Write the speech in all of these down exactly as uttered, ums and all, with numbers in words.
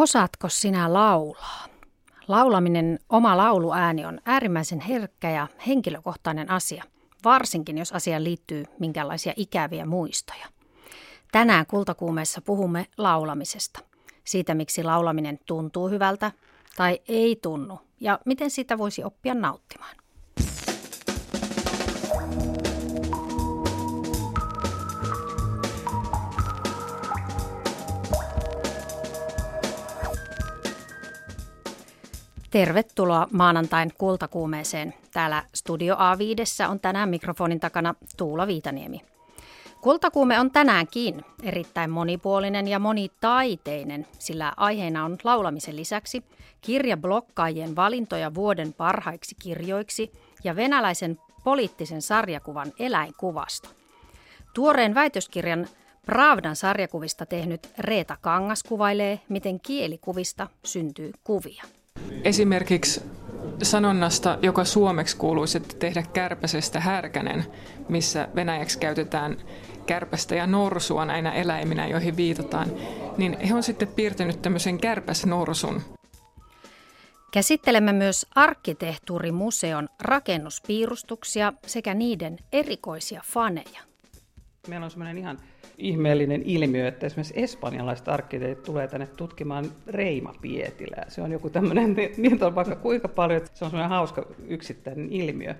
Osaatko sinä laulaa? Laulaminen, oma lauluääni on äärimmäisen herkkä ja henkilökohtainen asia, varsinkin jos asiaan liittyy minkälaisia ikäviä muistoja. Tänään Kultakuumeessa puhumme laulamisesta. Siitä, miksi laulaminen tuntuu hyvältä tai ei tunnu ja miten siitä voisi oppia nauttimaan. Tervetuloa maanantain Kultakuumeeseen. Täällä Studio A viisi on tänään mikrofonin takana Tuula Viitaniemi. Kultakuume on tänäänkin erittäin monipuolinen ja monitaiteinen, sillä aiheena on laulamisen lisäksi kirjablokkaajien valintoja vuoden parhaiksi kirjoiksi ja venäläisen poliittisen sarjakuvan eläinkuvasto. Tuoreen väitöskirjan Pravdan sarjakuvista tehnyt Reeta Kangas kuvailee, miten kielikuvista syntyy kuvia. Esimerkiksi sanonnasta, joka suomeksi kuuluisi, että tehdä kärpäsestä härkänen, missä venäjäksi käytetään kärpästä ja norsua näinä eläiminä, joihin viitataan, niin he on sitten piirtänyt tämmöisen kärpäsnorsun. Käsittelemme myös Arkkitehtuurimuseon rakennuspiirustuksia sekä niiden erikoisia faneja. Meillä on semmoinen ihan ihmeellinen ilmiö, että esimerkiksi espanjalaiset arkkitehdit tulee tänne tutkimaan Reima Pietilää. Se on joku tämmöinen, niitä on vaikka kuinka paljon, että se on semmoinen hauska yksittäinen ilmiö.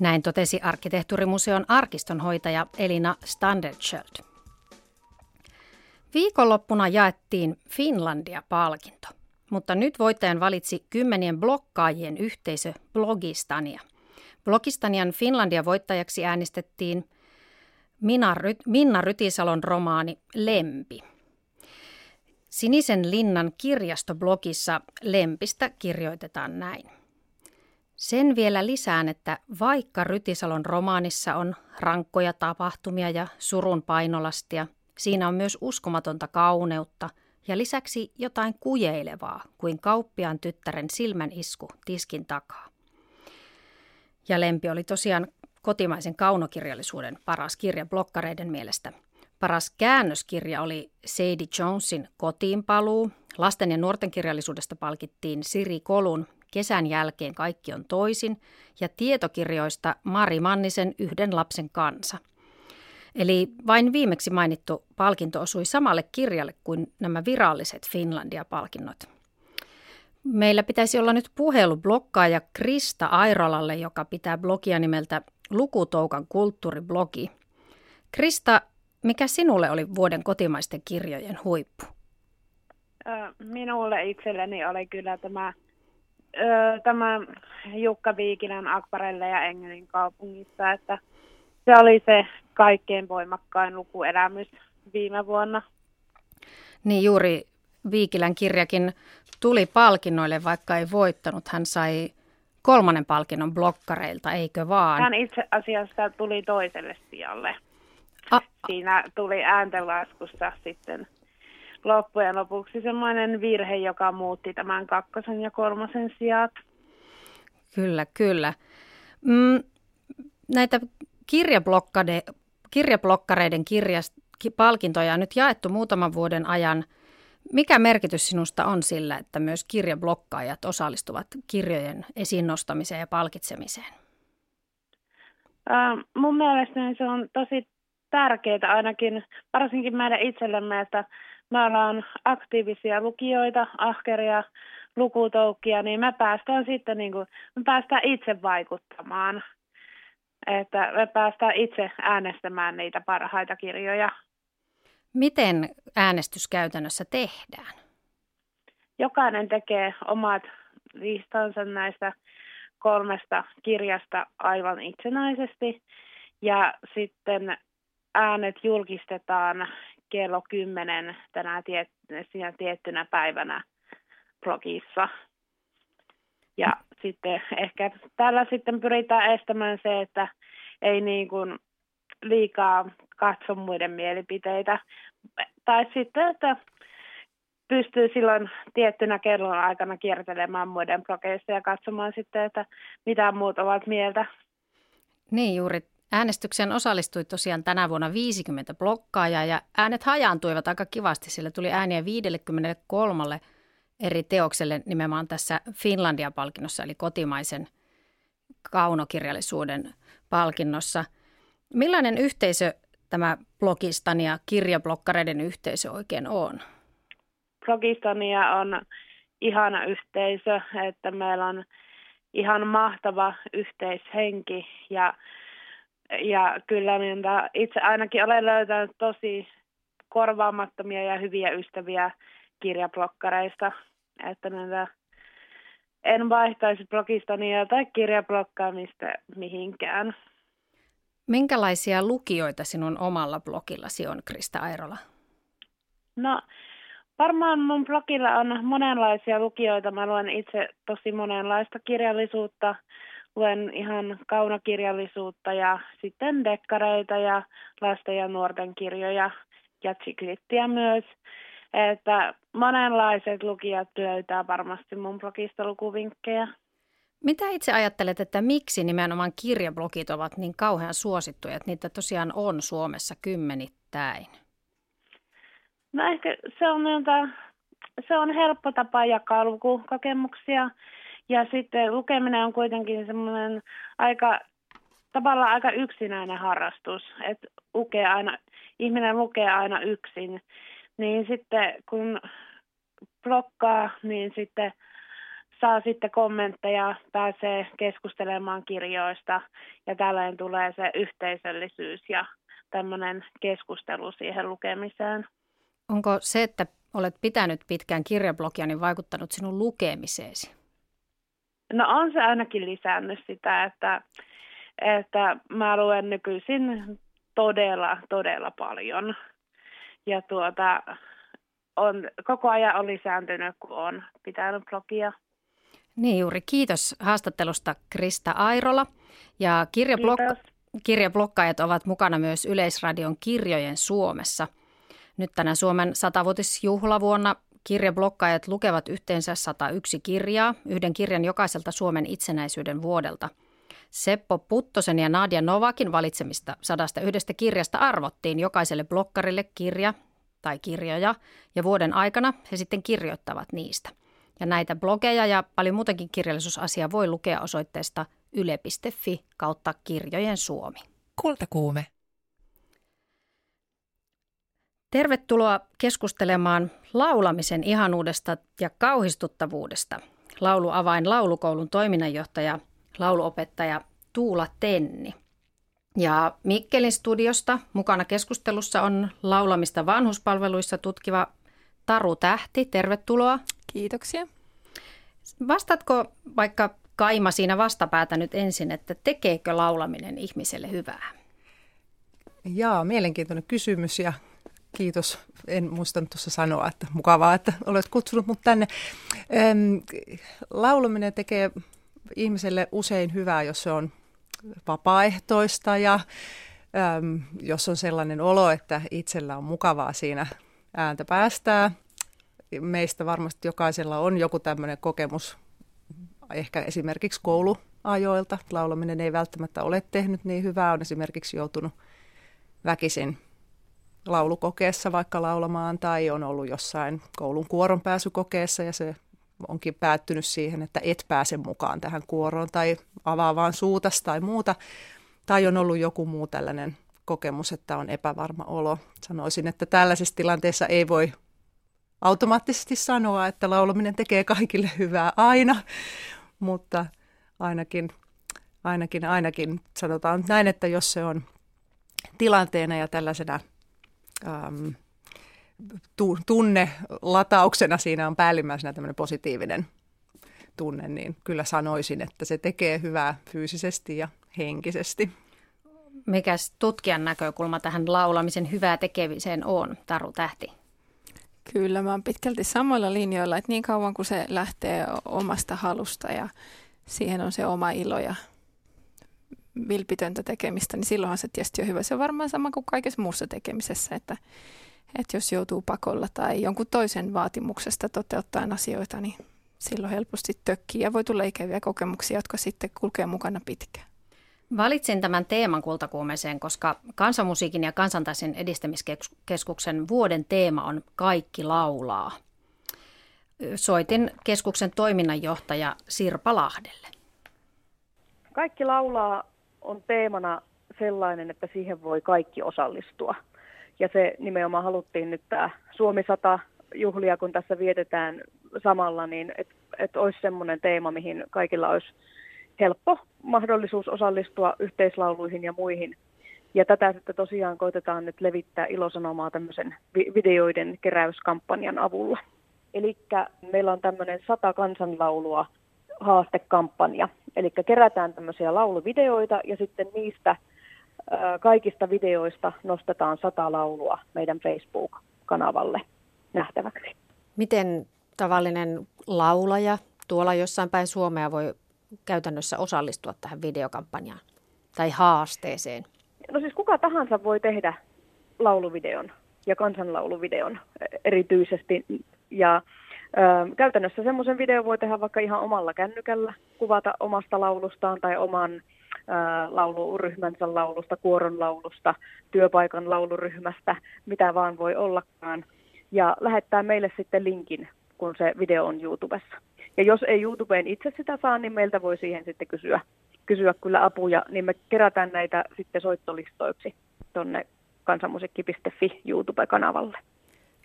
Näin totesi Arkkitehtuurimuseon arkistonhoitaja Elina Standertskjöld. Viikonloppuna jaettiin Finlandia-palkinto, mutta nyt voittajan valitsi kymmenien blokkaajien yhteisö Blogistania. Blogistanian Finlandia-voittajaksi äänestettiin Minna Rytisalon romaani Lempi. Sinisen linnan kirjastoblogissa Lempistä kirjoitetaan näin. Sen vielä lisään, että vaikka Rytisalon romaanissa on rankkoja tapahtumia ja surun painolastia, siinä on myös uskomatonta kauneutta ja lisäksi jotain kujeilevaa kuin kauppiaan tyttären silmänisku tiskin takaa. Ja Lempi oli tosiaan kotimaisen kaunokirjallisuuden paras kirja blokkareiden mielestä. Paras käännöskirja oli Sadie Jonesin Kotiinpaluu. Lasten ja nuorten kirjallisuudesta palkittiin Siri Kolun Kesän jälkeen kaikki on toisin ja tietokirjoista Mari Mannisen Yhden lapsen kansa. Eli vain viimeksi mainittu palkinto osui samalle kirjalle kuin nämä viralliset Finlandia-palkinnot. Meillä pitäisi olla nyt puhelu blokkaaja Krista Airolalle, joka pitää blogia nimeltä Lukutoukan kulttuuriblogi. Krista, mikä sinulle oli vuoden kotimaisten kirjojen huippu? Minulle itselleni oli kyllä tämä, tämä Jukka Viikinen Akvarelle ja Engelin kaupungissa, että se oli se kaikkein voimakkain lukuelämys viime vuonna. Niin juuri Viikilän kirjakin tuli palkinnoille, vaikka ei voittanut. Hän sai kolmannen palkinnon blokkareilta, eikö vaan? Hän itse asiassa tuli toiselle sijalle. A- Siinä tuli ääntenlaskussa sitten loppujen lopuksi semmoinen virhe, joka muutti tämän kakkosen ja kolmosen sijat. Kyllä, kyllä. Mm, näitä kirjablokkareiden kirjast, palkintoja on nyt jaettu muutaman vuoden ajan. Mikä merkitys sinusta on sillä, että myös kirjablokkaajat osallistuvat kirjojen esiin nostamiseen ja palkitsemiseen? Äh, mun mielestäni se on tosi tärkeää ainakin, varsinkin meidän itsellemme, että me ollaan aktiivisia lukijoita, ahkeria lukutoukkia, niin me päästään sitten niin kuin, me päästään itse vaikuttamaan, että me päästään itse äänestämään niitä parhaita kirjoja. Miten äänestys käytännössä tehdään? Jokainen tekee omat listansa näistä kolmesta kirjasta aivan itsenäisesti. Ja sitten äänet julkistetaan kello kymmenen tänä tiet- siinä tiettynä päivänä blogissa. Ja mm. sitten ehkä tällä sitten pyritään estämään se, että ei niin kuin liikaa katso muiden mielipiteitä, tai sitten, että pystyy silloin tiettynä kellon aikana kiertelemään muiden blogeissa ja katsomaan sitten, että mitä muut ovat mieltä. Niin juuri, Äänestykseen osallistui tosiaan tänä vuonna viisikymmentä blokkaajaa ja äänet hajaantuivat aika kivasti, sillä tuli ääniä viisikymmentäkolme eri teokselle nimenomaan tässä Finlandia-palkinnossa, eli kotimaisen kaunokirjallisuuden palkinnossa. Millainen yhteisö tämä Blogistania kirjablokkareiden yhteisö oikein on? Blogistania on ihana yhteisö, että meillä on ihan mahtava yhteishenki ja Ja kyllä niin itse ainakin olen löytänyt tosi korvaamattomia ja hyviä ystäviä kirjablokkareista. Että niin en vaihtaisi Blogistania tai kirjablokkaamista mihinkään. Minkälaisia lukijoita sinun omalla blogillasi on, Krista Airola? No varmaan mun blogilla on monenlaisia lukijoita. Mä luen itse tosi monenlaista kirjallisuutta. Luen ihan kaunokirjallisuutta ja sitten dekkareita ja lasten ja nuorten kirjoja ja tsiklittiä myös. Että monenlaiset lukijat löytää varmasti mun blogista lukuvinkkejä. Mitä itse ajattelet, että miksi nimenomaan kirjablogit ovat niin kauhean suosittuja, että niitä tosiaan on Suomessa kymmenittäin? No ehkä se on, se on helppo tapa jakaa lukukokemuksia. Ja sitten lukeminen on kuitenkin semmoinen aika, tavallaan aika yksinäinen harrastus, että lukee aina, ihminen lukee aina yksin. Niin sitten kun blokkaa, niin sitten saa sitten kommentteja, pääsee keskustelemaan kirjoista ja tällöin tulee se yhteisöllisyys ja tämmöinen keskustelu siihen lukemiseen. Onko se, että olet pitänyt pitkään kirjablogia, niin vaikuttanut sinun lukemiseesi? No on se ainakin lisännyt sitä, että, että mä luen nykyisin todella, todella paljon. Ja tuota, on, koko ajan on lisääntynyt, kun on pitänyt blogia. Niin juuri, kiitos haastattelusta Krista Airola. Ja kirjablokka- kirjablokkaajat ovat mukana myös Yleisradion Kirjojen Suomessa. Nyt tänä Suomen satavuotisjuhlavuonna kirjablokkaajat lukevat yhteensä sata yksi kirjaa, yhden kirjan jokaiselta Suomen itsenäisyyden vuodelta. Seppo Puttosen ja Nadia Novakin valitsemista sadasta yhdestä kirjasta arvottiin jokaiselle blokkarille kirja tai kirjoja, ja vuoden aikana he sitten kirjoittavat niistä. Ja näitä blogeja ja paljon muutenkin kirjallisuusasiaa voi lukea osoitteesta yle piste fi kautta kirjojen Suomi. Kultakuume. Tervetuloa keskustelemaan laulamisen ihanuudesta ja kauhistuttavuudesta. Lauluavain laulukoulun toiminnanjohtaja, lauluopettaja Tuula Tenni. Ja Mikkelin studiosta mukana keskustelussa on laulamista vanhuspalveluissa tutkiva Taru Tähti. Tervetuloa. Kiitoksia. Vastatko vaikka Kaima siinä vastapäätä nyt ensin, että tekeekö laulaminen ihmiselle hyvää? Jaa, mielenkiintoinen kysymys ja kiitos. En muistanut tuossa sanoa, että mukavaa, että olet kutsunut mut tänne. Ähm, laulaminen tekee ihmiselle usein hyvää, jos se on vapaaehtoista ja ähm, jos on sellainen olo, että itsellä on mukavaa siinä ääntä päästää. Meistä varmasti jokaisella on joku tämmöinen kokemus, ehkä esimerkiksi kouluajoilta. Laulaminen ei välttämättä ole tehnyt niin hyvää, on esimerkiksi joutunut väkisin laulukokeessa vaikka laulamaan tai on ollut jossain koulun kuoron pääsykokeessa ja se onkin päättynyt siihen, että et pääse mukaan tähän kuoroon tai avaa vaan suutas tai muuta. Tai on ollut joku muu tällainen kokemus, että on epävarma olo. Sanoisin, että tällaisessa tilanteessa ei voi automaattisesti sanoa, että laulaminen tekee kaikille hyvää aina, mutta ainakin, ainakin, ainakin sanotaan näin, että jos se on tilanteena ja tällaisena Um, tunne latauksena siinä on päällimmäisenä tämmöinen positiivinen tunne, niin kyllä sanoisin, että se tekee hyvää fyysisesti ja henkisesti. Mikäs tutkijan näkökulma tähän laulamisen hyvää tekemiseen on, Taru Tähti? Kyllä, mä oon pitkälti samoilla linjoilla, että niin kauan kuin se lähtee omasta halusta ja siihen on se oma ilo ja vilpitöntä tekemistä, niin silloinhan se tietysti on hyvä. Se on varmaan sama kuin kaikessa muussa tekemisessä, että, että jos joutuu pakolla tai jonkun toisen vaatimuksesta toteuttaen asioita, niin silloin helposti tökkii ja voi tulla ikäviä kokemuksia, jotka sitten kulkee mukana pitkään. Valitsin tämän teeman Kultakuumeeseen, koska Kansanmusiikin ja Kansantanssin edistämiskeskuksen vuoden teema on Kaikki laulaa. Soitin keskuksen toiminnanjohtaja Sirpa Lahdelle. Kaikki laulaa on teemana sellainen, että siihen voi kaikki osallistua. Ja se nimenomaan haluttiin nyt tämä Suomi sata juhlia, kun tässä vietetään samalla, niin että et olisi semmoinen teema, mihin kaikilla olisi helppo mahdollisuus osallistua yhteislauluihin ja muihin. Ja tätä sitten tosiaan koitetaan nyt levittää ilosanomaa tämmöisen videoiden keräyskampanjan avulla. Eli meillä on tämmöinen sata kansanlaulua haastekampanja. Eli kerätään tämmöisiä lauluvideoita ja sitten niistä ä, kaikista videoista nostetaan sata laulua meidän Facebook-kanavalle nähtäväksi. Miten tavallinen laulaja tuolla jossain päin Suomea voi käytännössä osallistua tähän videokampanjaan tai haasteeseen? No siis kuka tahansa voi tehdä lauluvideon ja kansanlauluvideon erityisesti. Ja ö, käytännössä semmoisen videon voi tehdä vaikka ihan omalla kännykällä, kuvata omasta laulustaan tai oman ö, lauluryhmänsä laulusta, kuoron laulusta, työpaikan lauluryhmästä, mitä vaan voi ollakaan. Ja lähettää meille sitten linkin, kun se video on YouTubessa. Ja jos ei YouTubeen itse sitä saa, niin meiltä voi siihen sitten kysyä, kysyä kyllä apuja, niin me kerätään näitä sitten soittolistoiksi tuonne kansanmusiikki piste fi YouTube-kanavalle.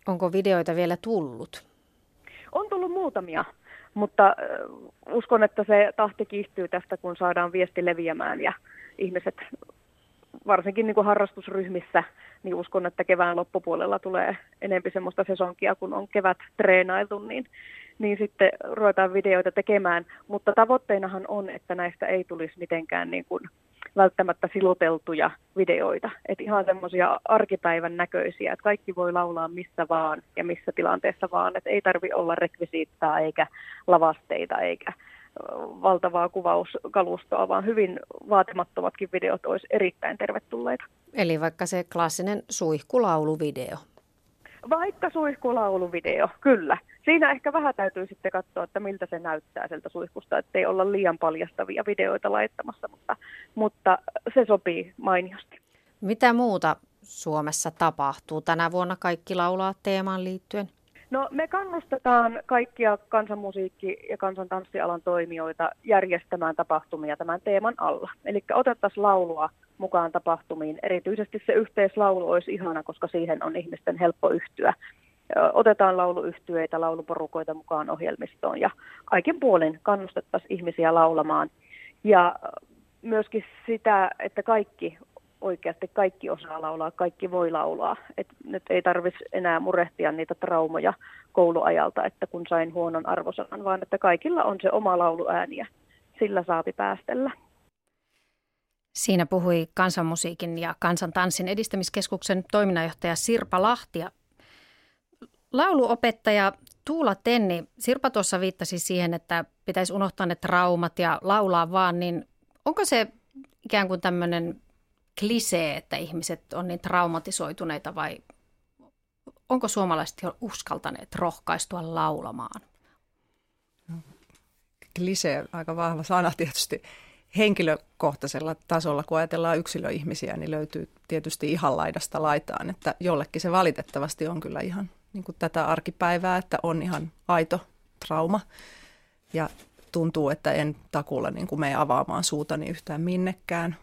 Onko videoita vielä tullut? On tullut muutamia, mutta uskon, että se tahti kiihtyy tästä, kun saadaan viesti leviämään ja ihmiset, varsinkin niin kuin harrastusryhmissä, niin uskon, että kevään loppupuolella tulee enemmän semmoista sesonkia, kun on kevät treenailtu, niin, niin sitten ruvetaan videoita tekemään. Mutta tavoitteenahan on, että näistä ei tulisi mitenkään niin kuin välttämättä siloteltuja videoita. Että ihan semmoisia arkipäivän näköisiä, että kaikki voi laulaa missä vaan ja missä tilanteessa vaan. Että ei tarvitse olla rekvisiittaa eikä lavasteita eikä valtavaa kuvauskalustoa, vaan hyvin vaatimattomatkin videot olisi erittäin tervetulleita. Eli vaikka se klassinen suihkulauluvideo? Vaikka suihkulauluvideo, kyllä. Siinä ehkä vähän täytyy sitten katsoa, että miltä se näyttää sieltä suihkusta, ettei olla liian paljastavia videoita laittamassa, mutta, mutta se sopii mainiosti. Mitä muuta Suomessa tapahtuu tänä vuonna Kaikki laulaa -teemaan liittyen? No, me kannustetaan kaikkia kansanmusiikki- ja kansantanssialan toimijoita järjestämään tapahtumia tämän teeman alla. Eli otettaisiin laulua mukaan tapahtumiin. Erityisesti se yhteislaulu olisi ihana, koska siihen on ihmisten helppo yhtyä. Otetaan lauluyhtyeitä, lauluporukoita mukaan ohjelmistoon ja kaiken puolin kannustettaisiin ihmisiä laulamaan. Ja myöskin sitä, että kaikki oikeasti kaikki osaa laulaa, kaikki voi laulaa. Et nyt ei tarvitsisi enää murehtia niitä traumoja kouluajalta, että kun sain huonon arvosanan, vaan että kaikilla on se oma lauluääni ja sillä saapi päästellä. Siinä puhui Kansanmusiikin ja Kansantanssin edistämiskeskuksen toiminnanjohtaja Sirpa Lahti. Lauluopettaja Tuula Tenni, Sirpa tuossa viittasi siihen, että pitäisi unohtaa ne traumat ja laulaa vaan, niin onko se ikään kuin tämmöinen klisee, että ihmiset on niin traumatisoituneita, vai onko suomalaiset jo uskaltaneet rohkaistua laulamaan? Klisee, aika vahva sana tietysti. Henkilökohtaisella tasolla, kun ajatellaan yksilöihmisiä, niin löytyy tietysti ihan laidasta laitaan, että jollekin se valitettavasti on kyllä ihan niin kuin tätä arkipäivää, että on ihan aito trauma ja tuntuu, että en takuulla niin kuin mene avaamaan suutani yhtään minnekään.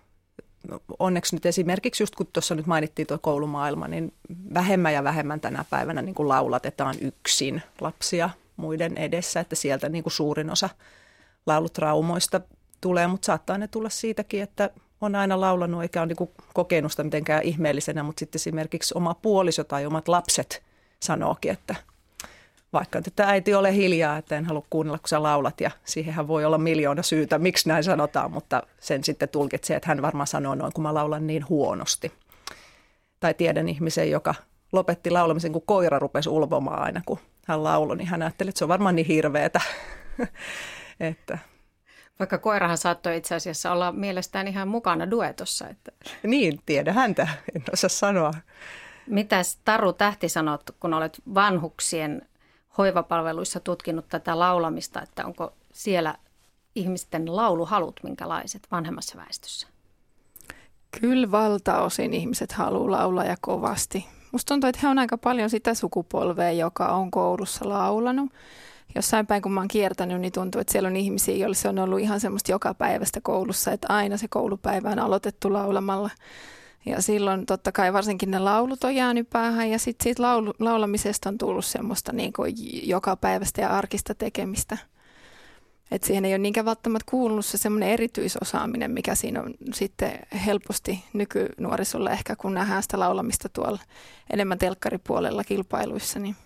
Onneksi nyt esimerkiksi just kun tuossa nyt mainittiin tuo koulumaailma, niin vähemmän ja vähemmän tänä päivänä niin kuin laulatetaan yksin lapsia muiden edessä, että sieltä niin kuin suurin osa laulutraumoista tulee, mutta saattaa ne tulla siitäkin, että on aina laulanut eikä ole niin kuin kokenut sitä mitenkään ihmeellisenä, mutta sitten esimerkiksi oma puoliso tai omat lapset sanookin, että vaikka että äiti ole hiljaa, että en halua kuunnella, kun sä laulat, ja siihenhän voi olla miljoona syytä, miksi näin sanotaan, mutta sen sitten tulkitsee, että hän varmaan sanoo noin, kun mä laulan niin huonosti. Tai tiedän ihmisen, joka lopetti laulamisen, kun koira rupesi ulvomaan aina, kun hän lauloi, niin hän ajatteli, että se on varmaan niin hirveetä. että. Vaikka koirahan saattoi itse asiassa olla mielestään ihan mukana duetossa. Että. Niin, tiedän häntä, en osaa sanoa. Mitäs Taru Tähti sanot, kun olet vanhuksien hoivapalveluissa tutkinut tätä laulamista, että onko siellä ihmisten lauluhalut minkälaiset vanhemmassa väestössä? Kyllä valtaosin ihmiset haluaa laulaa ja kovasti. Musta tuntuu, että he on aika paljon sitä sukupolvea, joka on koulussa laulanut. Jossain päin, kun mä oon kiertänyt, niin tuntuu, että siellä on ihmisiä, joille se on ollut ihan semmoista joka päivästä koulussa, että aina se koulupäivä on aloitettu laulamalla. Ja silloin totta kai varsinkin ne laulut on jäänyt päähän ja sitten siitä laulu, laulamisesta on tullut semmoista niin kuin joka päivästä ja arkista tekemistä. Et siihen ei ole niinkään välttämättä kuulunut se semmoinen erityisosaaminen, mikä siinä on sitten helposti nykynuorisolla ehkä, kun nähdään sitä laulamista tuolla enemmän telkkaripuolella kilpailuissa, niin,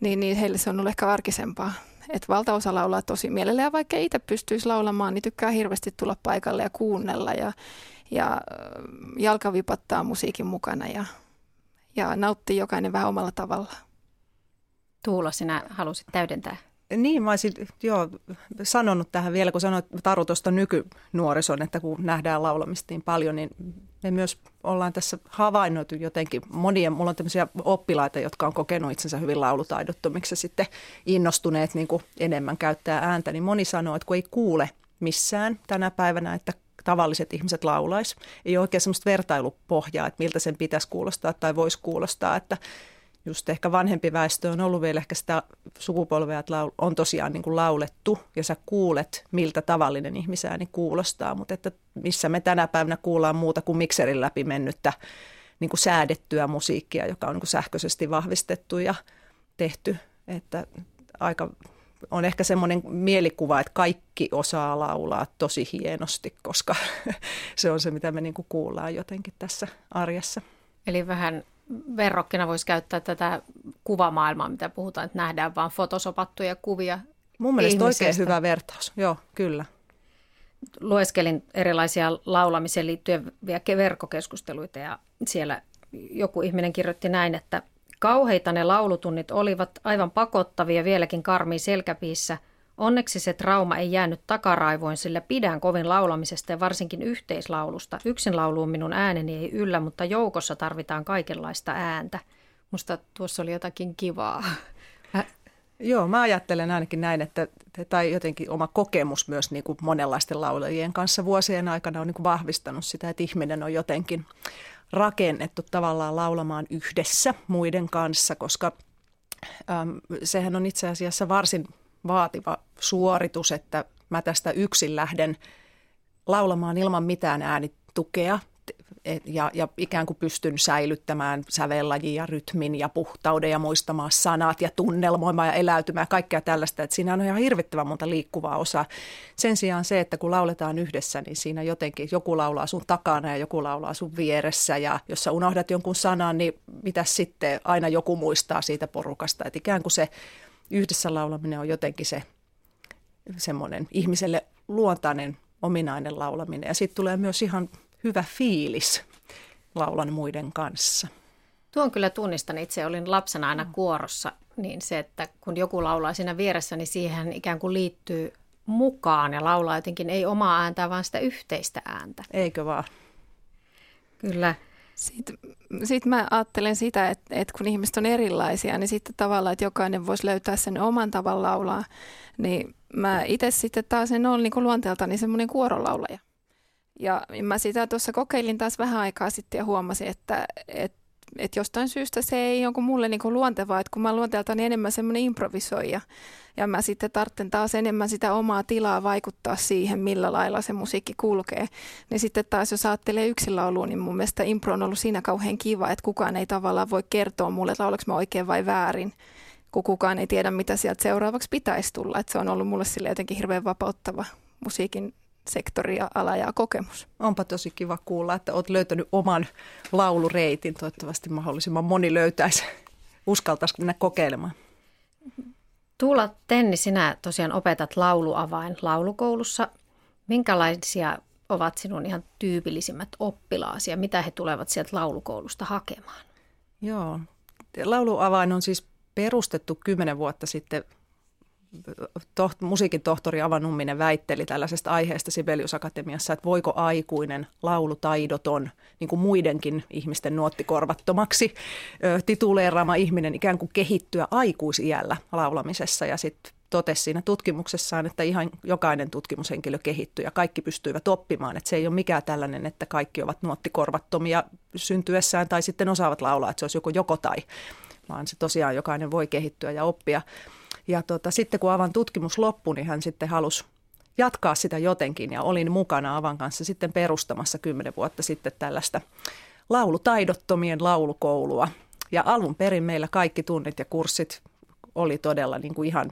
niin, niin heille se on ollut ehkä arkisempaa. Et valtaosa laulaa tosi mielellä ja vaikka itse pystyisi laulamaan, niin tykkää hirveästi tulla paikalle ja kuunnella ja, ja jalka vipattaa musiikin mukana ja, ja nauttii jokainen vähän omalla tavallaan. Tuula, sinä halusit täydentää. Niin, mä olisin joo, sanonut tähän vielä, kun sanoit Taru tuosta nykynuorison, että kun nähdään laulamista niin paljon, niin me myös ollaan tässä havainnoitu jotenkin monia. Mulla on tämmöisiä oppilaita, jotka on kokenut itsensä hyvin laulutaidottomiksi ja sitten innostuneet niin kuin enemmän käyttää ääntä, niin moni sanoo, että kun ei kuule missään tänä päivänä, että tavalliset ihmiset laulais. Ei ole oikein semmoista vertailupohjaa, että miltä sen pitäisi kuulostaa tai voisi kuulostaa, että just ehkä vanhempi väestö on ollut vielä ehkä sitä sukupolvea, että on tosiaan niin kuin laulettu ja sä kuulet, miltä tavallinen ihmisääni kuulostaa, mutta että missä me tänä päivänä kuullaan muuta kuin mikserin läpi mennyttä niin kuin säädettyä musiikkia, joka on niin kuin sähköisesti vahvistettu ja tehty. Että aika, on ehkä semmoinen mielikuva, että kaikki osaa laulaa tosi hienosti, koska se on se, mitä me niin kuin kuullaan jotenkin tässä arjessa. Eli vähän verrokkina voisi käyttää tätä kuvamaailmaa, mitä puhutaan, että nähdään vaan fotosopattuja kuvia. Mun mielestä oikein hyvä vertaus, joo, kyllä. Lueskelin erilaisia laulamiseen liittyviä verkkokeskusteluita ja siellä joku ihminen kirjoitti näin, että kauheita ne laulutunnit olivat aivan pakottavia vieläkin karmiin selkäpiissä. Onneksi se trauma ei jäänyt takaraivoin, sillä pidän kovin laulamisesta ja varsinkin yhteislaulusta. Yksin lauluun minun ääneni ei yllä, mutta joukossa tarvitaan kaikenlaista ääntä. Musta tuossa oli jotakin kivaa. Äh. Joo, mä ajattelen ainakin näin, että tai jotenkin oma kokemus myös niin kuin monenlaisten laulajien kanssa vuosien aikana on niin kuin vahvistanut sitä, että ihminen on jotenkin rakennettu tavallaan laulamaan yhdessä muiden kanssa, koska äm, sehän on itse asiassa varsin vaativa suoritus, että mä tästä yksin lähden laulamaan ilman mitään äänitukea ja, ja ikään kuin pystyn säilyttämään sävellajin ja rytmin ja puhtauden ja muistamaan sanat ja tunnelmoimaan ja eläytymään, kaikkea tällaista. Että siinä on ihan hirvittävän monta liikkuvaa osaa. Sen sijaan se, että kun lauletaan yhdessä, niin siinä jotenkin joku laulaa sun takana ja joku laulaa sun vieressä ja jos sä unohdat jonkun sanan, niin mitäs sitten aina joku muistaa siitä porukasta, että ikään kuin se yhdessä laulaminen on jotenkin se semmoinen ihmiselle luontainen, ominainen laulaminen. Ja siitä tulee myös ihan hyvä fiilis laulan muiden kanssa. Tuon kyllä tunnistan. Itse olin lapsena aina kuorossa, niin se, että kun joku laulaa siinä vieressä, niin siihen ikään kuin liittyy mukaan ja laulaa jotenkin ei omaa ääntä, vaan sitä yhteistä ääntä. Eikö vaan? Kyllä. Sitten, sitten mä ajattelen sitä, että, että kun ihmiset on erilaisia, niin sitten tavallaan, että jokainen voisi löytää sen oman tavan laulaa, niin mä itse sitten taas en ole niin kuin luonteeltani niin semmoinen kuorolaulaja. Ja mä sitä tuossa kokeilin taas vähän aikaa sitten ja huomasin, että, että, että jostain syystä se ei ole mulle niin kuin luontevaa, että kun mä luonteeltani niin enemmän semmoinen improvisoija ja mä sitten tarvitsen taas enemmän sitä omaa tilaa vaikuttaa siihen, millä lailla se musiikki kulkee. Niin sitten taas jos ajattelee yksin lauluun, niin mun mielestä impro on ollut siinä kauhean kiva, että kukaan ei tavallaan voi kertoa mulle, että laulanko mä oikein vai väärin, kun kukaan ei tiedä, mitä sieltä seuraavaksi pitäisi tulla. Että se on ollut mulle sille jotenkin hirveän vapauttava musiikin sektori ja ala ja kokemus. Onpa tosi kiva kuulla, että olet löytänyt oman laulureitin. Toivottavasti mahdollisimman moni löytäisi. Uskaltaisi mennä kokeilemaan. Tuula Tenni, sinä tosiaan opetat Lauluavain laulukoulussa. Minkälaisia ovat sinun ihan tyypillisimmät oppilaasi ja mitä he tulevat sieltä laulukoulusta hakemaan? Joo, Lauluavain on siis perustettu kymmenen vuotta sitten. Toht, musiikin tohtori Ava Numminen väitteli tällaisesta aiheesta Sibelius Akatemiassa, että voiko aikuinen laulutaidoton, niin kuin muidenkin ihmisten nuottikorvattomaksi tituleeraama ihminen ikään kuin kehittyä aikuisiällä laulamisessa. Ja sitten totesi siinä tutkimuksessaan, että ihan jokainen tutkimushenkilö kehittyy ja kaikki pystyivät oppimaan. Että se ei ole mikään tällainen, että kaikki ovat nuottikorvattomia syntyessään tai sitten osaavat laulaa, että se olisi joko joko tai, vaan se tosiaan jokainen voi kehittyä ja oppia. Ja tota, sitten kun Avan tutkimus loppui, niin hän sitten halusi jatkaa sitä jotenkin ja olin mukana Avan kanssa sitten perustamassa kymmenen vuotta sitten tällaista laulutaidottomien laulukoulua. Ja alun perin meillä kaikki tunnit ja kurssit oli todella niin kuin ihan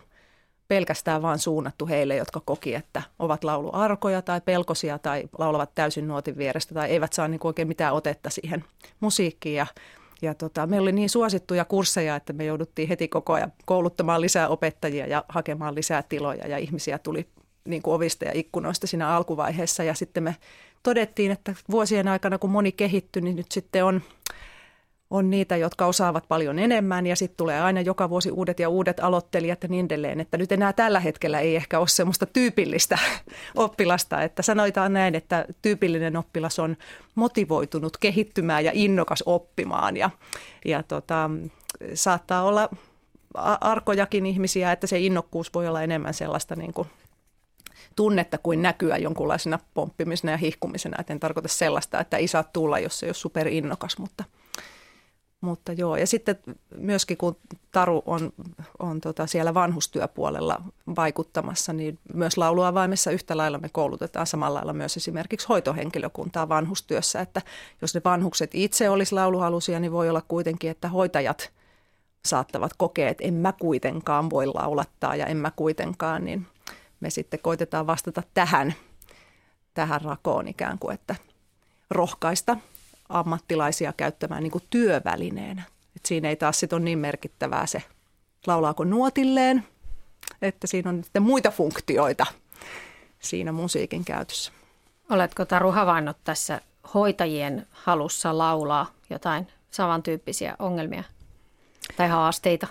pelkästään vaan suunnattu heille, jotka koki, että ovat lauluarkoja tai pelkosia tai laulavat täysin nuotin vierestä tai eivät saa niin kuin oikein mitään otetta siihen musiikkiin. Ja, ja tota, meillä oli niin suosittuja kursseja, että me jouduttiin heti koko ajan kouluttamaan lisää opettajia ja hakemaan lisää tiloja ja ihmisiä tuli niin kuin ovista ja ikkunoista siinä alkuvaiheessa. Ja sitten me todettiin, että vuosien aikana kun moni kehittyi, niin nyt sitten on... On niitä, jotka osaavat paljon enemmän ja sitten tulee aina joka vuosi uudet ja uudet aloittelijat ja niin edelleen, että nyt enää tällä hetkellä ei ehkä ole semmoista tyypillistä oppilasta, että sanotaan näin, että tyypillinen oppilas on motivoitunut kehittymään ja innokas oppimaan ja, ja tota, saattaa olla arkojakin ihmisiä, että se innokkuus voi olla enemmän sellaista niin kuin tunnetta kuin näkyä jonkunlaisena pomppimisena ja hihkumisena, et en tarkoita sellaista, että ei saa tulla, jos se ei ole superinnokas, mutta... Mutta joo, ja sitten myöskin kun Taru on, on tota siellä vanhustyöpuolella vaikuttamassa, niin myös lauluavaimessa yhtä lailla me koulutetaan samalla lailla myös esimerkiksi hoitohenkilökuntaa vanhustyössä, että jos ne vanhukset itse olisi lauluhalusia, niin voi olla kuitenkin, että hoitajat saattavat kokea, että en mä kuitenkaan voi laulattaa ja en mä kuitenkaan, niin me sitten koitetaan vastata tähän, tähän rakoon ikään kuin, että rohkaista ammattilaisia käyttämään niin kuin työvälineenä. Et siinä ei taas sit ole niin merkittävää se, laulaako nuotilleen, että siinä on sitten muita funktioita siinä musiikin käytössä. Oletko Taru havainnut tässä hoitajien halussa laulaa jotain samantyyppisiä ongelmia tai haasteita?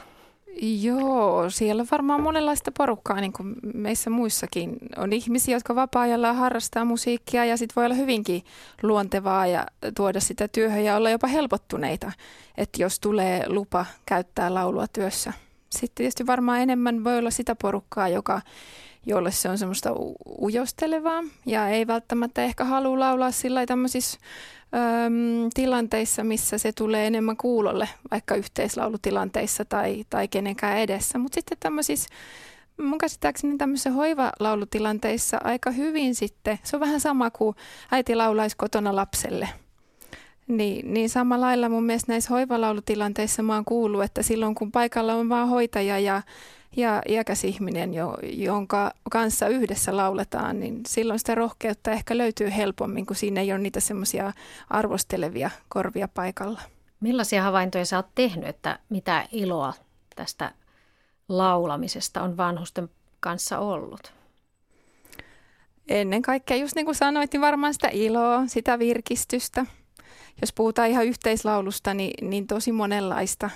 Joo, siellä on varmaan monenlaista porukkaa, niin kuin meissä muissakin. On ihmisiä, jotka vapaa-ajalla harrastaa musiikkia ja sitten voi olla hyvinkin luontevaa ja tuoda sitä työhön ja olla jopa helpottuneita, että jos tulee lupa käyttää laulua työssä. Sitten tietysti varmaan enemmän voi olla sitä porukkaa, joka, jolle se on semmoista ujostelevaa ja ei välttämättä ehkä halua laulaa sillä tämmöisissä tilanteissa, missä se tulee enemmän kuulolle, vaikka yhteislaulutilanteissa tai, tai kenenkään edessä. Mutta sitten tämmöisissä, mun käsittääkseni tämmöisissä hoivalaulutilanteissa aika hyvin sitten, se on vähän sama kuin äiti laulaisi kotona lapselle. Niin, niin samalla lailla mun mielestä näissä hoivalaulutilanteissa mä oon kuullut, että silloin kun paikalla on vaan hoitaja ja, ja iäkäs ihminen, jo, jonka kanssa yhdessä lauletaan, niin silloin sitä rohkeutta ehkä löytyy helpommin, kun siinä ei ole niitä semmoisia arvostelevia korvia paikalla. Millaisia havaintoja sä oot tehnyt, että mitä iloa tästä laulamisesta on vanhusten kanssa ollut? Ennen kaikkea, just niin kuin sanoit, niin varmaan sitä iloa, sitä virkistystä. Jos puhutaan ihan yhteislaulusta, niin, niin tosi monenlaista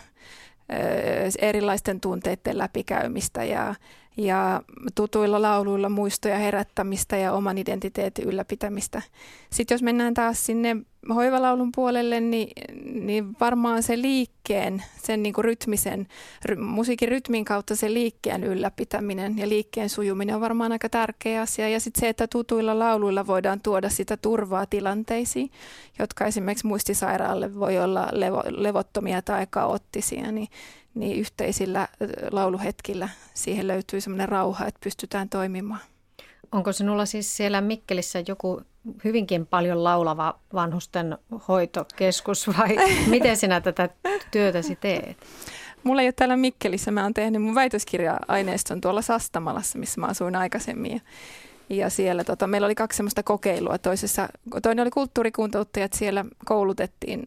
ö, erilaisten tunteiden läpikäymistä ja, ja tutuilla lauluilla muistoja herättämistä ja oman identiteetin ylläpitämistä. Sitten jos mennään taas sinne hoivalaulun puolelle, niin, niin varmaan se liikkeen, sen niin kuin rytmisen, ry, musiikin rytmin kautta se liikkeen ylläpitäminen ja liikkeen sujuminen on varmaan aika tärkeä asia. Ja sitten se, että tutuilla lauluilla voidaan tuoda sitä turvaa tilanteisiin, jotka esimerkiksi muistisairaalle voi olla levo, levottomia tai kaoottisia, niin, niin yhteisillä lauluhetkillä siihen löytyy semmoinen rauha, että pystytään toimimaan. Onko sinulla siis siellä Mikkelissä joku hyvinkin paljon laulava vanhusten hoitokeskus vai miten sinä tätä työtäsi teet? Mulla ei ole täällä Mikkelissä. Mä oon tehnyt mun väitöskirja-aineiston tuolla Sastamalassa, missä mä asuin aikaisemmin. Ja siellä tota, meillä oli kaksi semmoista kokeilua. Toisessa, toinen oli kulttuurikuntouttajat, siellä koulutettiin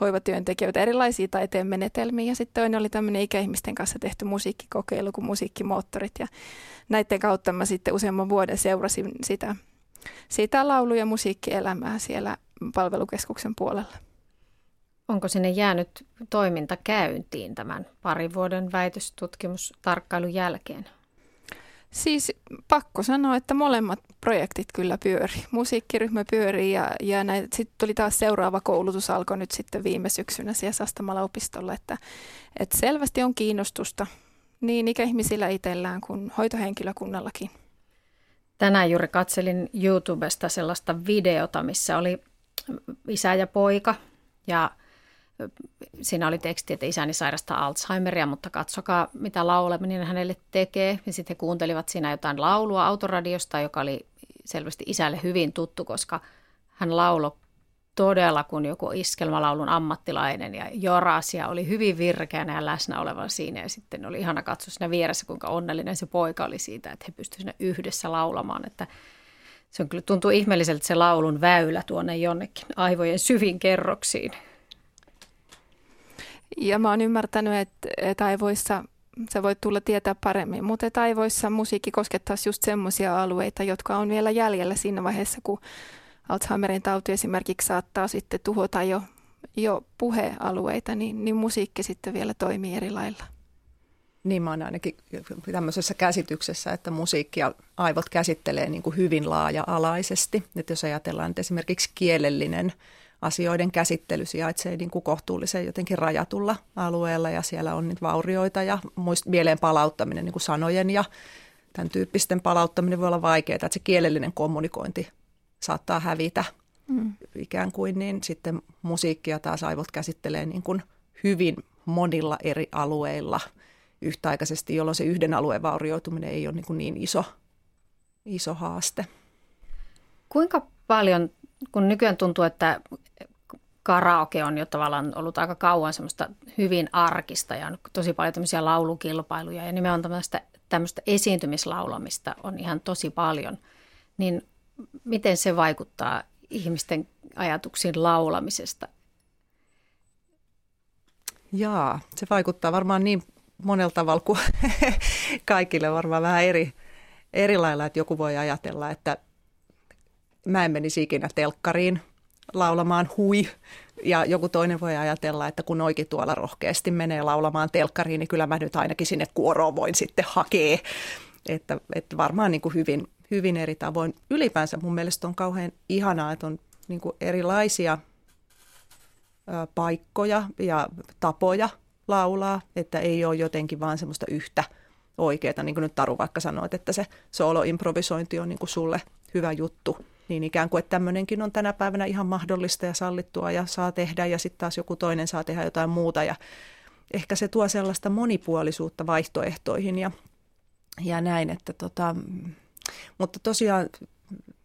hoivatyöntekijöitä erilaisia taiteen menetelmiä. Ja sitten toinen oli tämmöinen ikäihmisten kanssa tehty musiikkikokeilu kuin musiikkimoottorit. Ja näiden kautta mä sitten useamman vuoden seurasin sitä, sitä laulu- ja musiikkielämää siellä palvelukeskuksen puolella. Onko sinne jäänyt toiminta käyntiin tämän parin vuoden väitöstutkimustarkkailun jälkeen? Siis pakko sanoa, että molemmat projektit kyllä pyörii. Musiikkiryhmä pyörii ja, ja sitten tuli taas seuraava koulutus, alkoi nyt sitten viime syksynä siellä Sastamala-opistolla, että et selvästi on kiinnostusta niin ikäihmisillä itsellään kuin hoitohenkilökunnallakin. Tänään juuri katselin YouTubesta sellaista videota, missä oli isä ja poika ja siinä oli teksti, että isäni sairastaa Alzheimeria, mutta katsokaa mitä lauleminen hänelle tekee. Ja sitten he kuuntelivat siinä jotain laulua autoradiosta, joka oli selvästi isälle hyvin tuttu, koska hän lauloi todella kuin joku iskelmälaulun ammattilainen ja jorasi ja oli hyvin virkeänä ja läsnä oleva siinä. Ja sitten oli ihana katsoa siinä vieressä, kuinka onnellinen se poika oli siitä, että he pystyivät yhdessä laulamaan. Että se on kyllä, tuntuu ihmeelliseltä se laulun väylä tuonne jonnekin aivojen syvin kerroksiin. Ja mä oon ymmärtänyt, että, että aivoissa, sä voit tulla tietää paremmin, mutta että aivoissa musiikki koskettaisi just semmoisia alueita, jotka on vielä jäljellä siinä vaiheessa, kun Alzheimerin tauti esimerkiksi saattaa sitten tuhota jo, jo puhealueita, niin, niin musiikki sitten vielä toimii eri lailla. Niin mä oon ainakin tämmöisessä käsityksessä, että musiikki ja aivot käsittelee niin kuin hyvin laaja-alaisesti. Että jos ajatellaan, että esimerkiksi kielellinen asioiden käsittely sijaitsee niin kuin kohtuullisen jotenkin rajatulla alueella ja siellä on niitä vaurioita ja muist- mieleen palauttaminen, niin kuin sanojen ja tämän tyyppisten palauttaminen voi olla vaikeaa, että se kielellinen kommunikointi saattaa hävitä mm. ikään kuin, niin sitten musiikkia taas aivot käsittelee niin kuin hyvin monilla eri alueilla yhtäaikaisesti, jolloin se yhden alueen vaurioituminen ei ole niin kuin niin iso, iso haaste. Kuinka paljon, kun nykyään tuntuu, että karaoke on jo tavallaan ollut aika kauan semmoista hyvin arkista ja on tosi paljon tämmöisiä laulukilpailuja ja nimenomaan tämmöistä, tämmöistä esiintymislaulamista on ihan tosi paljon, niin miten se vaikuttaa ihmisten ajatuksiin laulamisesta? Jaa, se vaikuttaa varmaan niin monella tavalla kuin kaikille varmaan vähän eri, eri lailla, että joku voi ajatella, että mä en menisi ikinä telkkariin laulamaan hui. Ja joku toinen voi ajatella, että kun noikin tuolla rohkeasti menee laulamaan telkkariin, niin kyllä mä nyt ainakin sinne kuoroon voin sitten hakea. Että, että varmaan niin kuin hyvin, hyvin eri tavoin. Ylipäänsä mun mielestä on kauhean ihanaa, että on niin kuin erilaisia paikkoja ja tapoja laulaa, että ei ole jotenkin vaan semmoista yhtä oikeaa. Niin kuin nyt Taru vaikka sanoit, että se soloimprovisointi on niin kuin sulle hyvä juttu. Niin ikään kuin, että tämmöinenkin on tänä päivänä ihan mahdollista ja sallittua ja saa tehdä ja sitten taas joku toinen saa tehdä jotain muuta. Ja ehkä se tuo sellaista monipuolisuutta vaihtoehtoihin ja, ja näin. Että tota, mutta tosiaan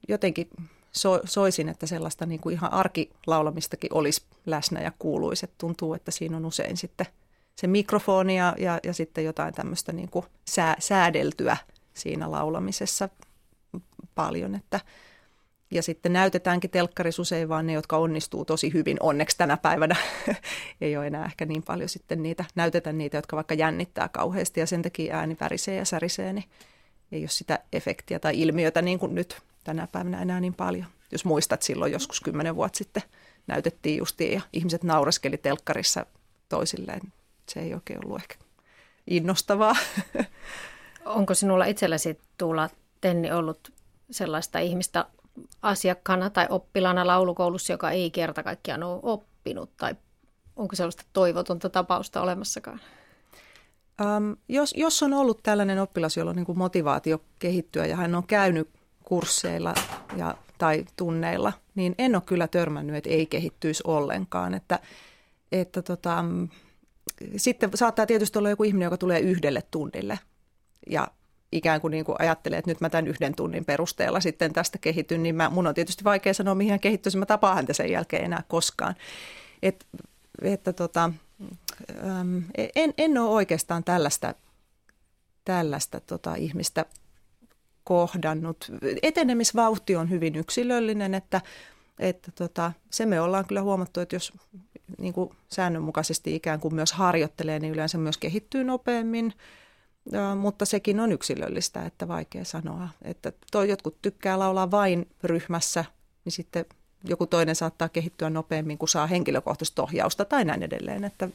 jotenkin so, soisin, että sellaista niin kuin ihan arkilaulamistakin olisi läsnä ja kuuluisi. Et tuntuu, että siinä on usein sitten se mikrofoni ja, ja, ja sitten jotain tämmöistä niin kuin sää, säädeltyä siinä laulamisessa paljon, että ja sitten näytetäänkin telkkarissa usein vaan ne, jotka onnistuu tosi hyvin. Onneksi tänä päivänä ei ole enää ehkä niin paljon sitten niitä. Näytetään niitä, jotka vaikka jännittää kauheasti ja sen takia ääni värisee ja särisee. Niin ei ole sitä efektiä tai ilmiötä niin kuin nyt tänä päivänä enää niin paljon. Jos muistat, silloin joskus kymmenen vuotta sitten näytettiin justiin ja ihmiset naureskeli telkkarissa toisilleen. Se ei oikein ollut ehkä innostavaa. Onko sinulla itselläsi, Tuula Tenni, ollut sellaista ihmistä asiakkaana tai oppilana laulukoulussa, joka ei kerta kaikkiaan ole oppinut, tai onko sellaista toivotonta tapausta olemassakaan? Ähm, jos, jos on ollut tällainen oppilas, jolla on niin kuin motivaatio kehittyä ja hän on käynyt kursseilla ja, tai tunneilla, niin en ole kyllä törmännyt, että ei kehittyisi ollenkaan. Että, että tota, sitten saattaa tietysti olla joku ihminen, joka tulee yhdelle tunnille ja ikään kuin, niin kuin ajattelee, että nyt mä tämän yhden tunnin perusteella sitten tästä kehityn, niin mä, mun on tietysti vaikea sanoa, mihin hän kehittyisi. Mä tapaan häntä sen jälkeen enää koskaan. Et, että tota, en, en ole oikeastaan tällaista, tällaista tota ihmistä kohdannut. Etenemisvauhti on hyvin yksilöllinen, että, että tota, se me ollaan kyllä huomattu, että jos niin kuin säännönmukaisesti ikään kuin myös harjoittelee, niin yleensä myös kehittyy nopeammin. No, mutta sekin on yksilöllistä, että vaikea sanoa, että toi jotkut tykkää laulaa vain ryhmässä, niin sitten joku toinen saattaa kehittyä nopeammin, kun saa henkilökohtaista ohjausta tai näin edelleen. Että,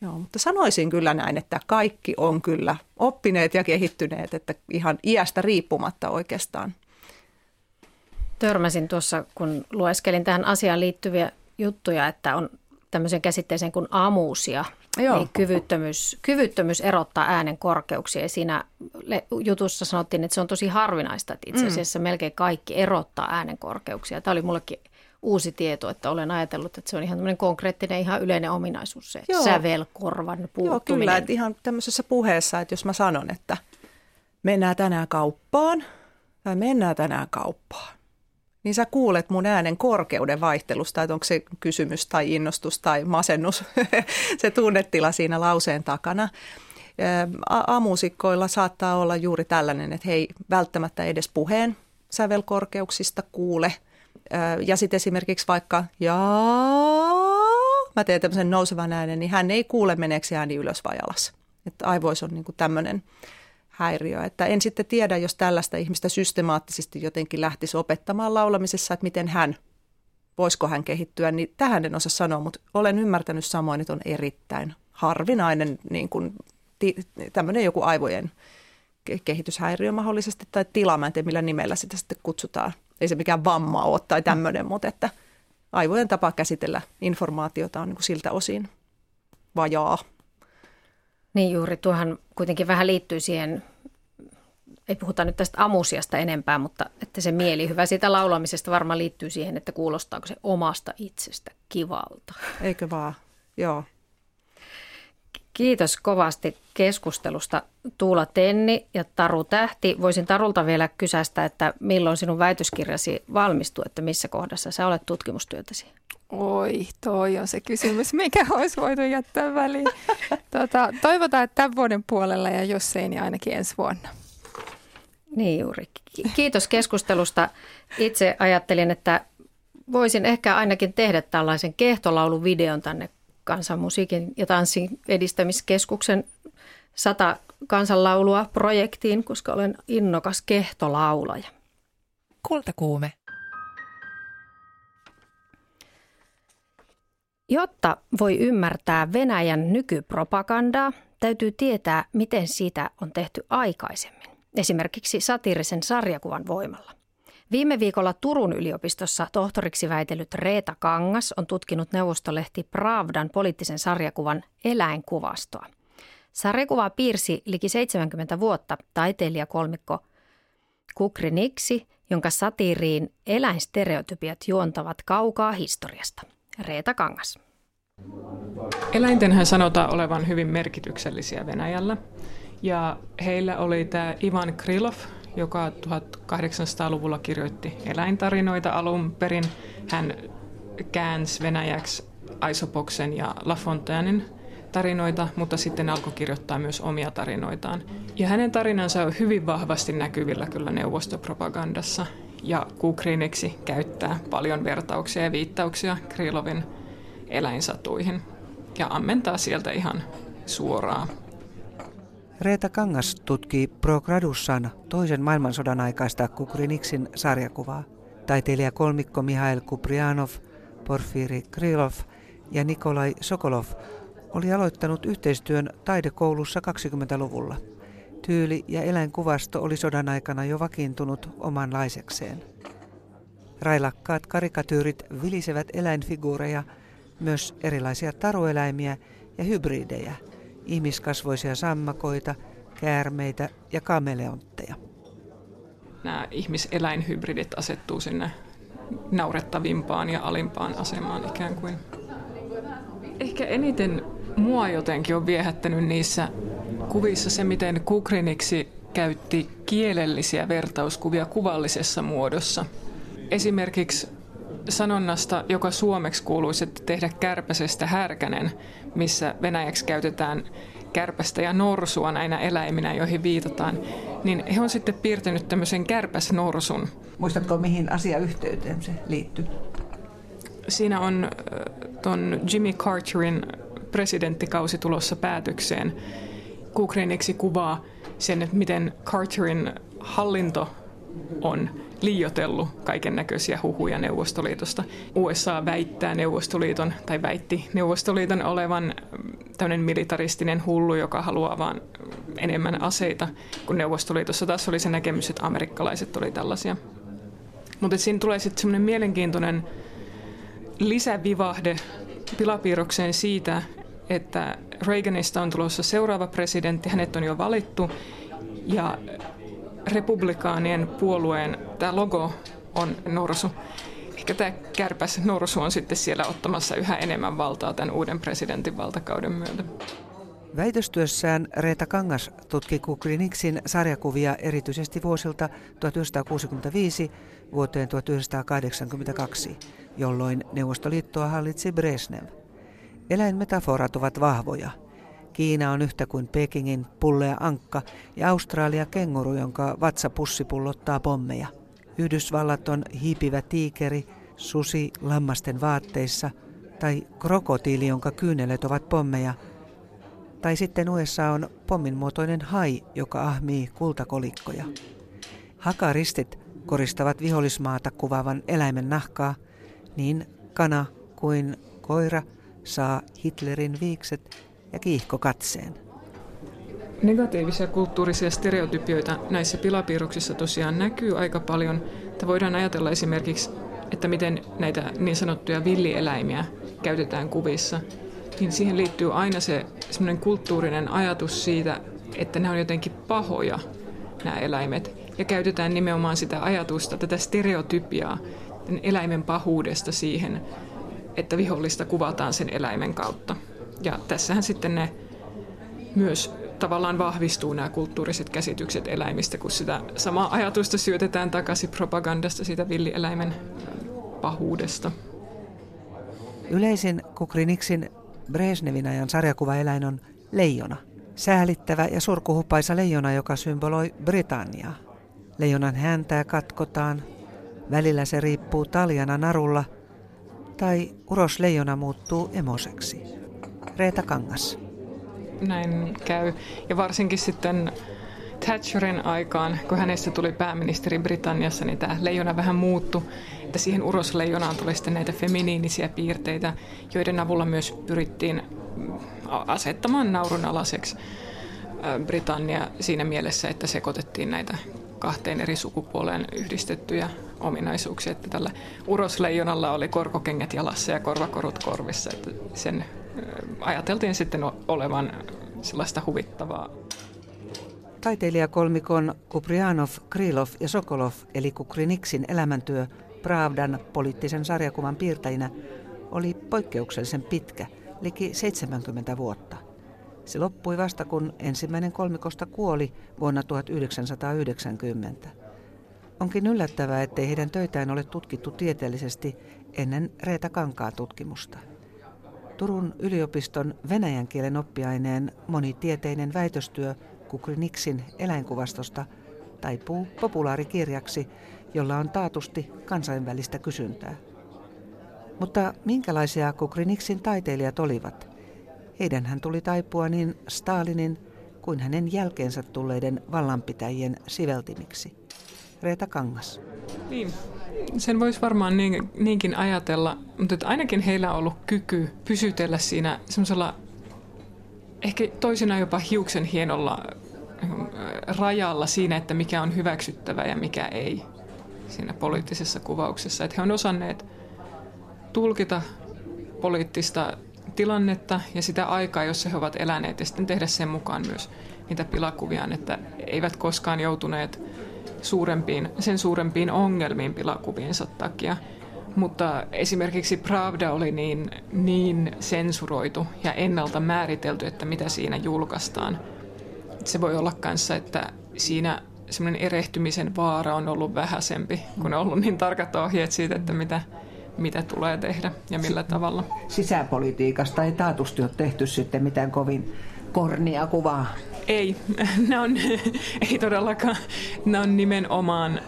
joo, mutta sanoisin kyllä näin, että kaikki on kyllä oppineet ja kehittyneet, että ihan iästä riippumatta oikeastaan. Törmäsin tuossa, kun lueskelin tähän asiaan liittyviä juttuja, että on tämmöisen käsitteeseen kuin amuusia, Eli kyvyttömyys, kyvyttömyys erottaa äänen korkeuksia. Ja siinä jutussa sanottiin, että se on tosi harvinaista, että itse asiassa mm. melkein kaikki erottaa äänen korkeuksia. Tämä oli mullekin uusi tieto, että olen ajatellut, että se on ihan tämmöinen konkreettinen, ihan yleinen ominaisuus, se Joo. sävelkorvan puuttuminen. Joo, kyllä, että ihan tämmöisessä puheessa, että jos mä sanon, että mennään tänään kauppaan tai mennään tänään kauppaan, niin sä kuulet mun äänen korkeuden vaihtelusta, että onko se kysymys tai innostus tai masennus, se tunnetila siinä lauseen takana. A-musiikkoilla saattaa olla juuri tällainen, että hei, välttämättä edes puheen sävelkorkeuksista kuule. Ja sitten esimerkiksi vaikka jaa, mä teen tämmöisen nousevan äänen, niin hän ei kuule meneekö ääni ylös vai alas. Että aivoissa on niin kuin tämmöinen häiriö. Että en sitten tiedä, jos tällaista ihmistä systemaattisesti jotenkin lähtisi opettamaan laulamisessa, että miten hän, voisiko hän kehittyä, niin tähän en osaa sanoa, mutta olen ymmärtänyt samoin, että on erittäin harvinainen niin kuin tämmöinen joku aivojen kehityshäiriö mahdollisesti tai tila, mä en tiedä millä nimellä sitä sitten kutsutaan. Ei se mikään vamma ole tai tämmöinen, mutta että aivojen tapa käsitellä informaatiota on niin kuin siltä osin vajaa. Niin juuri, tuohan kuitenkin vähän liittyy siihen, ei puhuta nyt tästä amusiasta enempää, mutta että se mielihyvä siitä laulamisesta varmaan liittyy siihen, että kuulostaako se omasta itsestä kivalta. Eikö vaan, joo. Kiitos kovasti keskustelusta Tuula Tenni ja Taru Tähti. Voisin Tarulta vielä kysästä, että milloin sinun väitöskirjasi valmistuu, että missä kohdassa sä olet tutkimustyötäsi? Oi, toi on se kysymys, mikä olisi voitu jättää väliin. Tuota, toivotaan, että tämän vuoden puolella ja jos ei, niin ainakin ensi vuonna. Niin juuri. Kiitos keskustelusta. Itse ajattelin, että voisin ehkä ainakin tehdä tällaisen kehtolauluvideon tänne Kansanmusiikin ja Tanssin edistämiskeskuksen sata kansanlaulua projektiin, koska olen innokas kehtolaulaja. Kultakuume. Jotta voi ymmärtää Venäjän nykypropagandaa, täytyy tietää, miten sitä on tehty aikaisemmin. Esimerkiksi satiirisen sarjakuvan voimalla. Viime viikolla Turun yliopistossa tohtoriksi väitellyt Reeta Kangas on tutkinut neuvostolehti Pravdan poliittisen sarjakuvan eläinkuvastoa. Sarjakuvaa piirsi liki seitsemänkymmentä vuotta taiteilijakolmikko Kukryniksy, jonka satiiriin eläinstereotypiat juontavat kaukaa historiasta. Reeta Kangas. Eläintenhän sanotaan olevan hyvin merkityksellisiä Venäjällä. Ja heillä oli tämä Ivan Krylov, joka kahdeksantoistasataa-luvulla kirjoitti eläintarinoita alun perin. Hän käänsi venäjäksi Aesopoksen ja Lafontainen tarinoita, mutta sitten alkoi kirjoittaa myös omia tarinoitaan. Ja hänen tarinansa on hyvin vahvasti näkyvillä kyllä neuvostopropagandassa. Ja Kukryniksy käyttää paljon vertauksia ja viittauksia Krylovin eläinsatuihin ja ammentaa sieltä ihan suoraan. Reeta Kangas tutkii progradussaan toisen maailmansodan aikaista Kukriniksyn sarjakuvaa. Taiteilijakolmikko Mikhail Kubrianov, Porfiri Krylov ja Nikolai Sokolov oli aloittanut yhteistyön taidekoulussa kaksikymmentäluvulla. Tyyli- ja eläinkuvasto oli sodan aikana jo vakiintunut omanlaisekseen. Railakkaat karikatyyrit vilisevät eläinfiguureja, myös erilaisia tarueläimiä ja hybridejä, ihmiskasvoisia sammakoita, käärmeitä ja kameleontteja. Nämä ihmiseläinhybridit asettuu sinne naurettavimpaan ja alimpaan asemaan ikään kuin. Ehkä eniten mua jotenkin on viehättänyt niissä kuvissa se, miten Kukryniksy käytti kielellisiä vertauskuvia kuvallisessa muodossa. Esimerkiksi sanonnasta, joka suomeksi kuuluisi, että tehdä kärpäsestä härkänen, missä venäjäksi käytetään kärpästä ja norsua näinä eläiminä, joihin viitataan, niin he on sitten piirtänyt tämmöisen kärpäsnorsun. Muistatko, mihin asiayhteyteen se liittyy? Siinä on ton Jimmy Carterin presidenttikausi tulossa päätökseen. Kukryniksy kuvaa sen, että miten Carterin hallinto on liioitellut kaiken näköisiä huhuja Neuvostoliitosta. U S A väittää Neuvostoliiton, tai väitti Neuvostoliiton olevan tämmöinen militaristinen hullu, joka haluaa vaan enemmän aseita, kun Neuvostoliitossa taas oli se näkemys, että amerikkalaiset oli tällaisia. Mutta siinä tulee sitten semmoinen mielenkiintoinen lisävivahde pilapiirrokseen siitä, että Reaganista on tulossa seuraava presidentti, hänet on jo valittu, ja republikaanien puolueen tämä logo on norsu. Ehkä tämä kärpäs norsu on sitten siellä ottamassa yhä enemmän valtaa tämän uuden presidentin valtakauden myötä. Väitöstyössään Reeta Kangas tutki Kukrynixin sarjakuvia erityisesti vuosilta tuhatyhdeksänsataakuusikymmentäviisi vuoteen tuhatyhdeksänsataakahdeksankymmentäkaksi, jolloin Neuvostoliittoa hallitsi Brezhnev. Eläinmetaforat ovat vahvoja. Kiina on yhtä kuin Pekingin pullea ankka ja Australia kenguru, jonka vatsapussi pullottaa pommeja. Yhdysvallat on hiipivä tiikeri, susi lammasten vaatteissa tai krokotiili, jonka kyynelet ovat pommeja. Tai sitten U S A on pomminmuotoinen hai, joka ahmii kultakolikkoja. Hakaristit koristavat vihollismaata kuvaavan eläimen nahkaa, niin kana kuin koira saa Hitlerin viikset ja kiihkokatseen. Negatiivisia kulttuurisia stereotypioita näissä pilapiirroksissa tosiaan näkyy aika paljon. Että voidaan ajatella esimerkiksi, että miten näitä niin sanottuja villieläimiä käytetään kuvissa. Niin siihen liittyy aina se semmoinen kulttuurinen ajatus siitä, että ne on jotenkin pahoja, nämä eläimet. Ja käytetään nimenomaan sitä ajatusta, tätä stereotypiaa, eläimen pahuudesta siihen, että vihollista kuvataan sen eläimen kautta. Ja tässähän sitten ne myös tavallaan vahvistuu nämä kulttuuriset käsitykset eläimistä, kun sitä samaa ajatusta syötetään takaisin propagandasta siitä villieläimen pahuudesta. Yleisin Kukrynixin Brezhnevin ajan sarjakuvaeläin on leijona. Säälittävä ja surkuhupaisa leijona, joka symboloi Britanniaa. Leijonan häntää katkotaan, välillä se riippuu taljana narulla, tai uros leijona muuttuu emoseksi. Reeta Kangas. Näin käy. Ja varsinkin sitten Thatcherin aikaan, kun hänestä tuli pääministeri Britanniassa, niin tämä leijona vähän muuttui. Että siihen urosleijonaan tuli sitten näitä feminiinisiä piirteitä, joiden avulla myös pyrittiin asettamaan naurunalaiseksi Britannia siinä mielessä, että sekoitettiin näitä kahteen eri sukupuoleen yhdistettyjä ominaisuuksia. Että tällä urosleijonalla oli korkokengät jalassa ja korvakorut korvissa. Että sen ajateltiin sitten olevan sellaista huvittavaa. Taiteilijakolmikon Kubrianov, Krylov ja Sokolov eli Kukrynixin elämäntyö Pravdan poliittisen sarjakuvan piirtäjinä oli poikkeuksellisen pitkä, liki seitsemänkymmentä vuotta. Se loppui vasta kun ensimmäinen kolmikosta kuoli vuonna tuhatyhdeksänsataayhdeksänkymmentä. Onkin yllättävää, ettei heidän töitään ole tutkittu tieteellisesti ennen Reeta Kankaan tutkimusta. Turun yliopiston venäjän kielen oppiaineen monitieteinen väitöstyö Kukrynixin eläinkuvastosta taipuu populaarikirjaksi, jolla on taatusti kansainvälistä kysyntää. Mutta minkälaisia Kukrynixin taiteilijat olivat? Heidänhän tuli taipua niin Stalinin kuin hänen jälkeensä tulleiden vallanpitäjien siveltimiksi. Reeta Kangas. Niin, sen voisi varmaan niinkin ajatella, mutta että ainakin heillä on ollut kyky pysytellä siinä semmoisella ehkä toisinaan jopa hiuksen hienolla rajalla siinä, että mikä on hyväksyttävä ja mikä ei siinä poliittisessa kuvauksessa. Että he on osanneet tulkita poliittista tilannetta ja sitä aikaa, jossa he ovat eläneet, ja sitten tehdä sen mukaan myös niitä pilakuviaan, että eivät koskaan joutuneet suurempiin, sen suurempiin ongelmiin pilakuviensa takia. Mutta esimerkiksi Pravda oli niin, niin sensuroitu ja ennalta määritelty, että mitä siinä julkaistaan. Se voi olla kanssa, että siinä semmoinen erehtymisen vaara on ollut vähäisempi, kun on ollut niin tarkat ohjeet siitä, että mitä, mitä tulee tehdä ja millä tavalla. Sisäpolitiikasta ei taatusti ole tehty sitten mitään kovin kornia kuvaa. Ei, ne on, ei todellakaan. Ne on nimenomaan,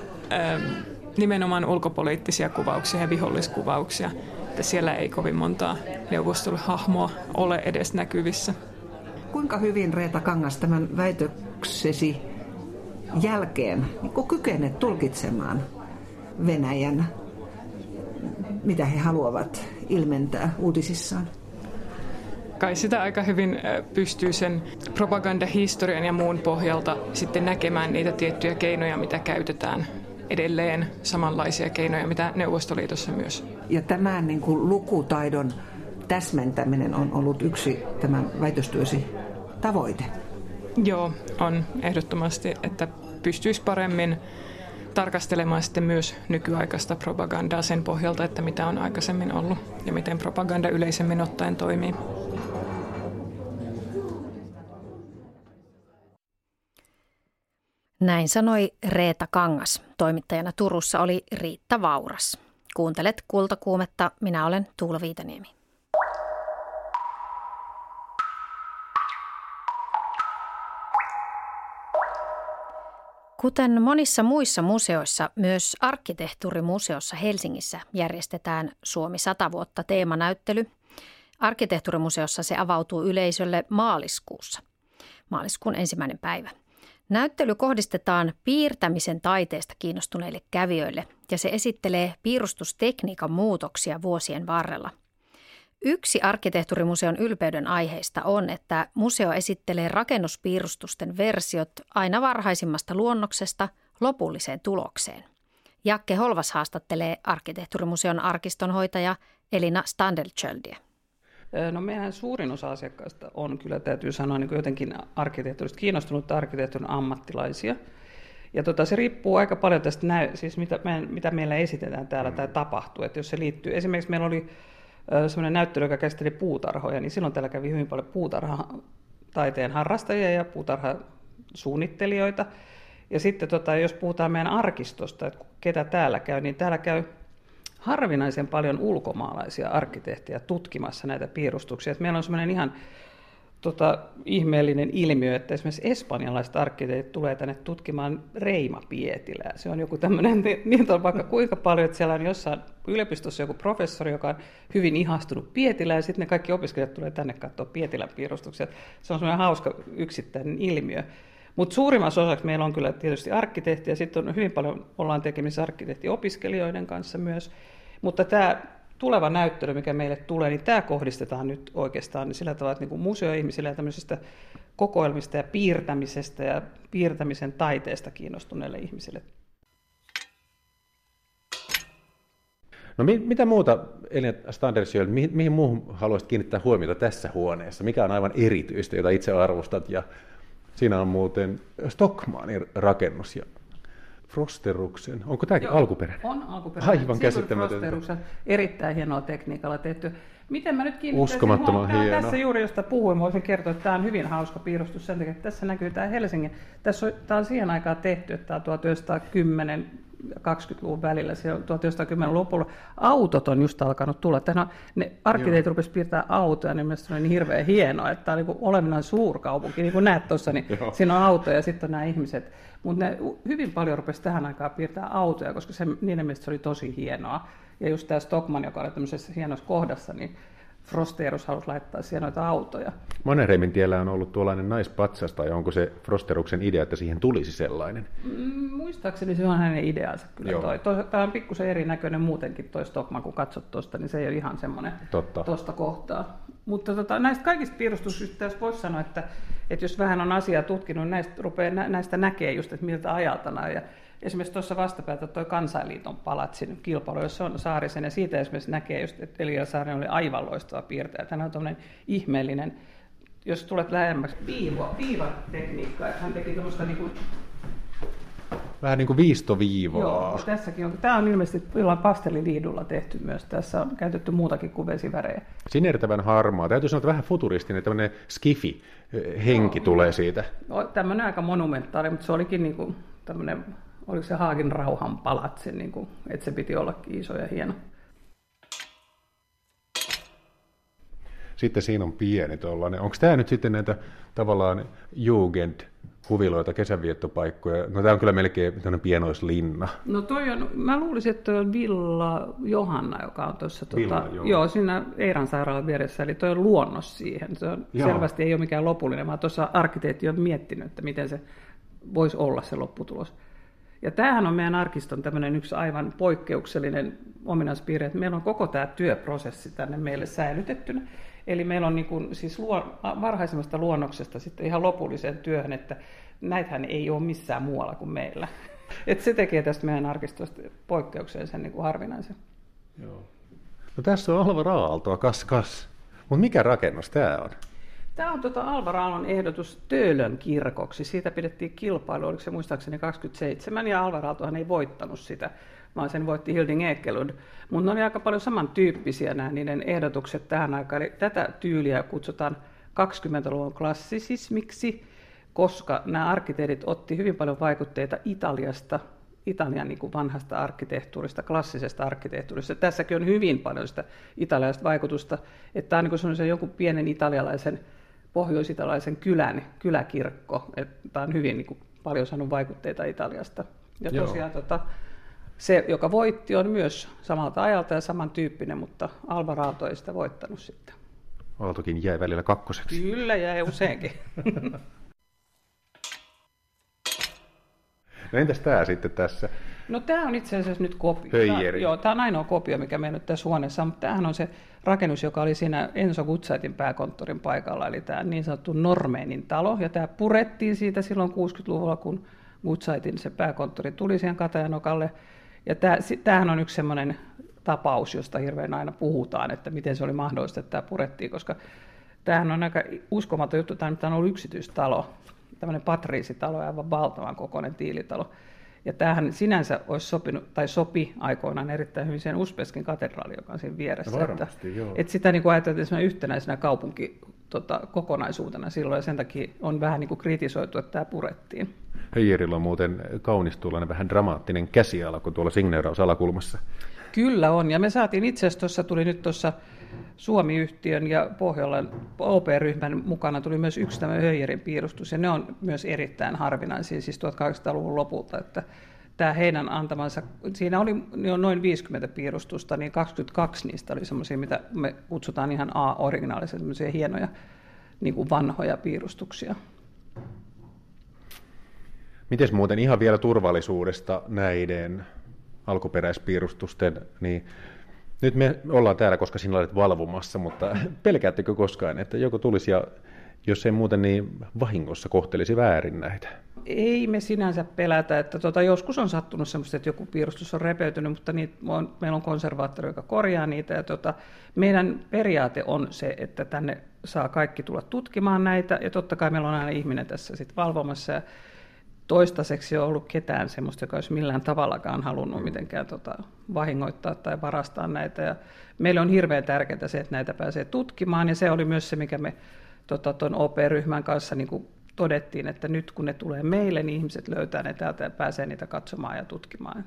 nimenomaan ulkopoliittisia kuvauksia ja viholliskuvauksia. Että siellä ei kovin montaa neuvostohahmoa ole edes näkyvissä. Kuinka hyvin, Reeta Kangas, tämän väitöksesi jälkeen niin kykenet tulkitsemaan Venäjän, mitä he haluavat ilmentää uutisissaan? Kai sitä aika hyvin pystyy sen propagandahistorian ja muun pohjalta sitten näkemään niitä tiettyjä keinoja, mitä käytetään edelleen, samanlaisia keinoja, mitä Neuvostoliitossa myös. Ja tämän niin kuin lukutaidon täsmentäminen on ollut yksi tämän väitöstyösi tavoite. Joo, on ehdottomasti, että pystyisi paremmin tarkastelemaan sitten myös nykyaikaista propagandaa sen pohjalta, että mitä on aikaisemmin ollut ja miten propaganda yleisemmin ottaen toimii. Näin sanoi Reeta Kangas. Toimittajana Turussa oli Riitta Vauras. Kuuntelet Kultakuumetta. Minä olen Tuula Viitaniemi. Kuten monissa muissa museoissa, myös Arkkitehtuurimuseossa Helsingissä järjestetään Suomi sata vuotta -teemanäyttely. Arkkitehtuurimuseossa se avautuu yleisölle maaliskuussa, maaliskuun ensimmäinen päivä. Näyttely kohdistetaan piirtämisen taiteesta kiinnostuneille kävijöille ja se esittelee piirustustekniikan muutoksia vuosien varrella. Yksi Arkkitehtuurimuseon ylpeyden aiheista on, että museo esittelee rakennuspiirustusten versiot aina varhaisimmasta luonnoksesta lopulliseen tulokseen. Jakke Holvas haastattelee Arkkitehtuurimuseon arkistonhoitaja Elina Standertskjöldiä. No meidän suurin osa asiakkaista on kyllä, täytyy sanoa, niin jotenkin arkkitehtuurista kiinnostunutta, arkkitehtuurin ammattilaisia. Ja tota, se riippuu aika paljon tästä, siis mitä, mitä meillä esitetään täällä tai tapahtuu. Että jos se liittyy, esimerkiksi meillä oli sellainen näyttely, joka käsitteli puutarhoja, niin silloin täällä kävi hyvin paljon puutarhataiteen harrastajia ja puutarhasuunnittelijoita. Ja sitten tota, jos puhutaan meidän arkistosta, että ketä täällä käy, niin täällä käy harvinaisen paljon ulkomaalaisia arkkitehtejä tutkimassa näitä piirustuksia. Että meillä on semmoinen ihan tota, ihmeellinen ilmiö, että esimerkiksi espanjalaiset arkkitehtit tulee tänne tutkimaan Reima Pietilää. Se on joku tämmöinen, niitä on vaikka kuinka paljon, että siellä on jossain yliopistossa joku professori, joka on hyvin ihastunut Pietilään, ja sitten ne kaikki opiskelijat tulee tänne katsoa Pietilän piirustuksia. Se on semmoinen hauska yksittäinen ilmiö. Mutta suurimmassa osaksi meillä on kyllä tietysti arkkitehti, ja sitten on hyvin paljon ollaan tekemisissä arkkitehtiopiskelijoiden kanssa myös. Mutta tämä tuleva näyttely, mikä meille tulee, niin tämä kohdistetaan nyt oikeastaan niin sillä tavalla, että niin museoihmisillä ja tämmöisistä kokoelmista ja piirtämisestä ja piirtämisen taiteesta kiinnostuneille ihmisille. No mi- mitä muuta, Elina Standertskjöld, mihin, mihin muuhun haluaisit kiinnittää huomiota tässä huoneessa? Mikä on aivan erityistä, jota itse arvostat? Ja siinä on muuten Stockmannin rakennus ja Frosteruksen. Onko tämäkin Joo, alkuperäinen? On alkuperäinen. Aivan käsittämätöntä. Frosteruksen erittäin hienoa tekniikalla tehty. Miten mä nyt kiinnittäisin Uskomattoman hienoa. Tässä juuri, josta puhuin, voisin kertoa, että tämä on hyvin hauska piirustus sen takia, että tässä näkyy tämä Helsingin. Tässä on, tämä on siihen aikaan tehty, että tämä on tuhatyhdeksänsataakymmentä kaksikymmentäluvun välillä, se on tuhatyhdeksänsataakymmenen lopulla. Autot on just alkanut tulla. Tähän on, ne arkkitehtit rupesivat piirtää autoja, niin mielestäni oli niin hirveän hienoa, että tämä on niin olennainen suurkaupunki. Niin kuin näet tuossa, niin siinä on autoja ja sitten on nämä ihmiset. Mutta ne hyvin paljon rupesivat tähän aikaan piirtää autoja, koska se, niiden mielestä se oli tosi hienoa. Ja just tämä Stockmann, joka oli tämmöisessä hienossa kohdassa, niin Frosterus halusi laittaa siihen noita autoja. Mannerheimin tiellä on ollut tuollainen naispatsas, tai onko se Frosteruksen idea, että siihen tulisi sellainen? Mm, muistaakseni se on hänen ideansa kyllä. Joo. Toi. Tämä on pikkusen erinäköinen muutenkin toi Stockmann, kun katsot tuosta, niin se ei ole ihan semmoinen tuosta kohtaa. Mutta tota, näistä kaikista piirustusyhteisöistä voisi sanoa, että, että jos vähän on asiaa tutkinut, niin näistä, rupeaa, näistä näkee just, että miltä ajalta nämä. Ja esimerkiksi tuossa vastapäätä tuo Kansainliiton palatsin kilpailu, jossa on Saarisen, ja siitä esimerkiksi näkee just, että Elina Saarinen oli aivan loistava piirtäjä. Tämä on tuommoinen ihmeellinen, jos tulet lähemmäksi, viiva, viivatekniikka, että hän teki tuommoista niin kuin vähän niin kuin viistoviivaa. Joo, tässäkin on. Tämä on ilmeisesti jollain pastelliliidulla tehty myös. Tässä on käytetty muutakin kuin vesivärejä. Sinertävän harmaa. Täytyy sanoa, että vähän futuristinen, tämmöinen skifi-henki no, tulee siitä. No, tämmöinen aika monumentaali, mutta se olikin niin kuin tämmöinen, oliko se Haagin rauhan palatsi, niin kuin, että se piti ollakin iso ja hieno. Sitten siinä on pieni tuollainen. Onko tämä nyt sitten näitä tavallaan Jugend huviloita, kesänviettopaikkoja. No tämä on kyllä melkein tämmöinen pienoislinna. No toi on, mä luulisin, että toi on Villa Johanna, joka on tuossa tota, joo, siinä Eiran sairaalan vieressä, eli toi on luonnos siihen. Se on, selvästi ei ole mikään lopullinen, vaan tuossa arkkitehti on miettinyt, että miten se voisi olla se lopputulos. Ja tämähän on meidän arkiston tämmöinen yksi aivan poikkeuksellinen ominaispiirre, että meillä on koko tämä työprosessi tänne meille säilytettynä. Eli meillä on niin kuin, siis luon, varhaisemmasta luonnoksesta sitten ihan lopulliseen työhön, että näitähän ei ole missään muualla kuin meillä. Et se tekee tästä meidän arkistosta poikkeuksellisen niin kuin harvinaisen. Joo. No tässä on Alvar Aaltoa, kas kas. Mutta mikä rakennus tämä on? Tämä on tuota Alvar Aallon ehdotus Töölön kirkoksi. Siitä pidettiin kilpailu, oliko se muistaakseni kaksikymmentäseitsemän, ja Alvar Aaltohan ei voittanut sitä, vaan sen voitti Hilding Ekelund. Mutta ne oli aika paljon samantyyppisiä nämä niiden ehdotukset tähän aikaan. Eli tätä tyyliä kutsutaan kaksikymmentäluvun klassisismiksi, koska nämä arkkitehdit otti hyvin paljon vaikutteita Italiasta, Italian niin kuin vanhasta arkkitehtuurista, klassisesta arkkitehtuurista. Tässäkin on hyvin paljon sitä italialaista vaikutusta, että tämä on niin kuin jonkun pienen italialaisen, pohjois-italialaisen kylän, kyläkirkko. Että tämä on hyvin niin kuin paljon saanut vaikutteita Italiasta. Ja tosiaan tota, se, joka voitti, on myös samalta ajalta ja samantyyppinen, mutta Alvar Aalto ei sitä voittanut sitten. Aaltokin jäi välillä kakkoseksi. Kyllä, jäi useinkin. No entäs tämä sitten tässä? No tämä on itse asiassa nyt kopio. Höijeri. Joo, tämä on ainoa kopio, mikä meillä nyt tässä huoneessa on, mutta tämähän on se rakennus, joka oli siinä Enso Gutsaitin pääkonttorin paikalla, eli tämä niin sanottu Normeenin talo, ja tämä purettiin siitä silloin kuusikymmentäluvulla, kun Gutsaitin se pääkonttori tuli siihen Katajanokalle, ja tämähän on yksi semmoinen tapaus, josta hirveän aina puhutaan, että miten se oli mahdollista, että tämä purettiin, koska tämähän on aika uskomaton juttu, tämä on ollut yksityistalo, tämmöinen patriisitalo ja aivan valtavan kokoinen tiilitalo. Ja tämähän sinänsä olisi sopinut, tai sopi aikoinaan erittäin hyvin sen Uzbeskin katedraali, joka on siinä vieressä. Varmasti, että, joo. Että sitä niin kuin ajateltiin yhtenäisenä kaupunkikokonaisuutena tota, silloin, ja sen takia on vähän niin kuin kritisoitu, että tämä purettiin. Höijerillä on muuten kaunis tuollainen vähän dramaattinen käsialku tuolla signeerausalakulmassa. Kyllä on, ja me saatiin itse asiassa tuossa, tuli nyt tuossa Suomi-yhtiön ja Pohjolan O P-ryhmän mukana tuli myös yksi tämä Höijerin piirustus, ja ne on myös erittäin harvinaisia, siis tuhatkahdeksansataaluvun lopulta, että tämä heidän antamansa, siinä oli noin viisikymmentä piirustusta, niin kaksikymmentäkaksi niistä oli semmoisia, mitä me kutsutaan ihan A-originaalisia, semmoisia hienoja niin kuin vanhoja piirustuksia. Mites muuten ihan vielä turvallisuudesta näiden alkuperäispiirustusten, niin nyt me ollaan täällä, koska sinä olet valvomassa, mutta pelkäättekö koskaan, että joku tulisi ja jos ei muuten, niin vahingossa kohtelisi väärin näitä? Ei me sinänsä pelätä, että tuota, joskus on sattunut semmoista, että joku piirustus on repeytynyt, mutta niitä on, meillä on konservaattori, joka korjaa niitä. Ja tuota, meidän periaate on se, että tänne saa kaikki tulla tutkimaan näitä, ja totta kai meillä on aina ihminen tässä sit valvomassa. Ja toistaiseksi ei ole ollut ketään semmoista, joka olisi millään tavallakaan halunnut mitenkään tota vahingoittaa tai varastaa näitä. Ja meille on hirveän tärkeää se, että näitä pääsee tutkimaan, ja se oli myös se, mikä me tuon tota, O P-ryhmän kanssa niin kuin todettiin, että nyt kun ne tulee meille, niin ihmiset löytää ne täältä ja pääsee niitä katsomaan ja tutkimaan.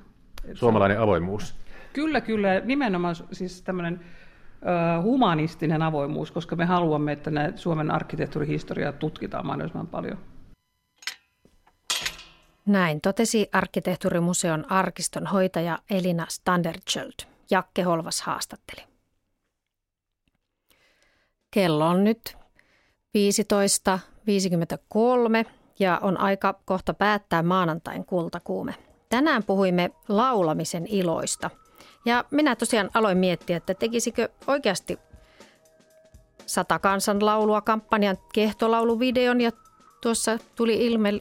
Suomalainen avoimuus. Kyllä, kyllä. Nimenomaan siis tämmöinen uh, humanistinen avoimuus, koska me haluamme, että näitä Suomen arkkitehtuurihistoriaa tutkitaan mahdollisimman paljon. Näin totesi Arkkitehtuurimuseon arkistonhoitaja Elina Standertskjöld. Jakke Holvas haastatteli. Kello on nyt viisitoista viisikymmentäkolme ja on aika kohta päättää maanantain Kultakuume. Tänään puhuimme laulamisen iloista. Ja minä tosiaan aloin miettiä, että tekisikö oikeasti sata kansanlaulua kampanjan kehtolauluvideon, ja tuossa tuli ilme...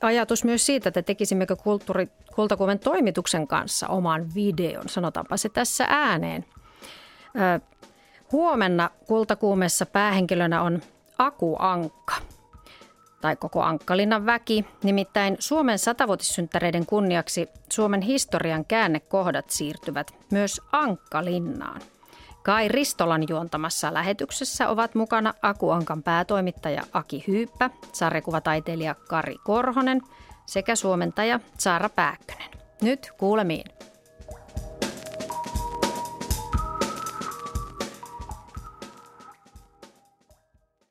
ajatus myös siitä, että tekisimmekö kulttuuri, Kultakuumen toimituksen kanssa oman videon. Sanotaanpa se tässä ääneen. Ö, huomenna Kultakuumessa päähenkilönä on Aku Ankka, tai koko Ankkalinnan väki. Nimittäin Suomen satavuotissynttäreiden kunniaksi Suomen historian käännekohdat siirtyvät myös Ankkalinnaan. Kai Ristolan juontamassa lähetyksessä ovat mukana Aku Ankan päätoimittaja Aki Hyyppä, sarjakuvataiteilija Kari Korhonen sekä suomentaja Saara Pääkkönen. Nyt kuulemiin.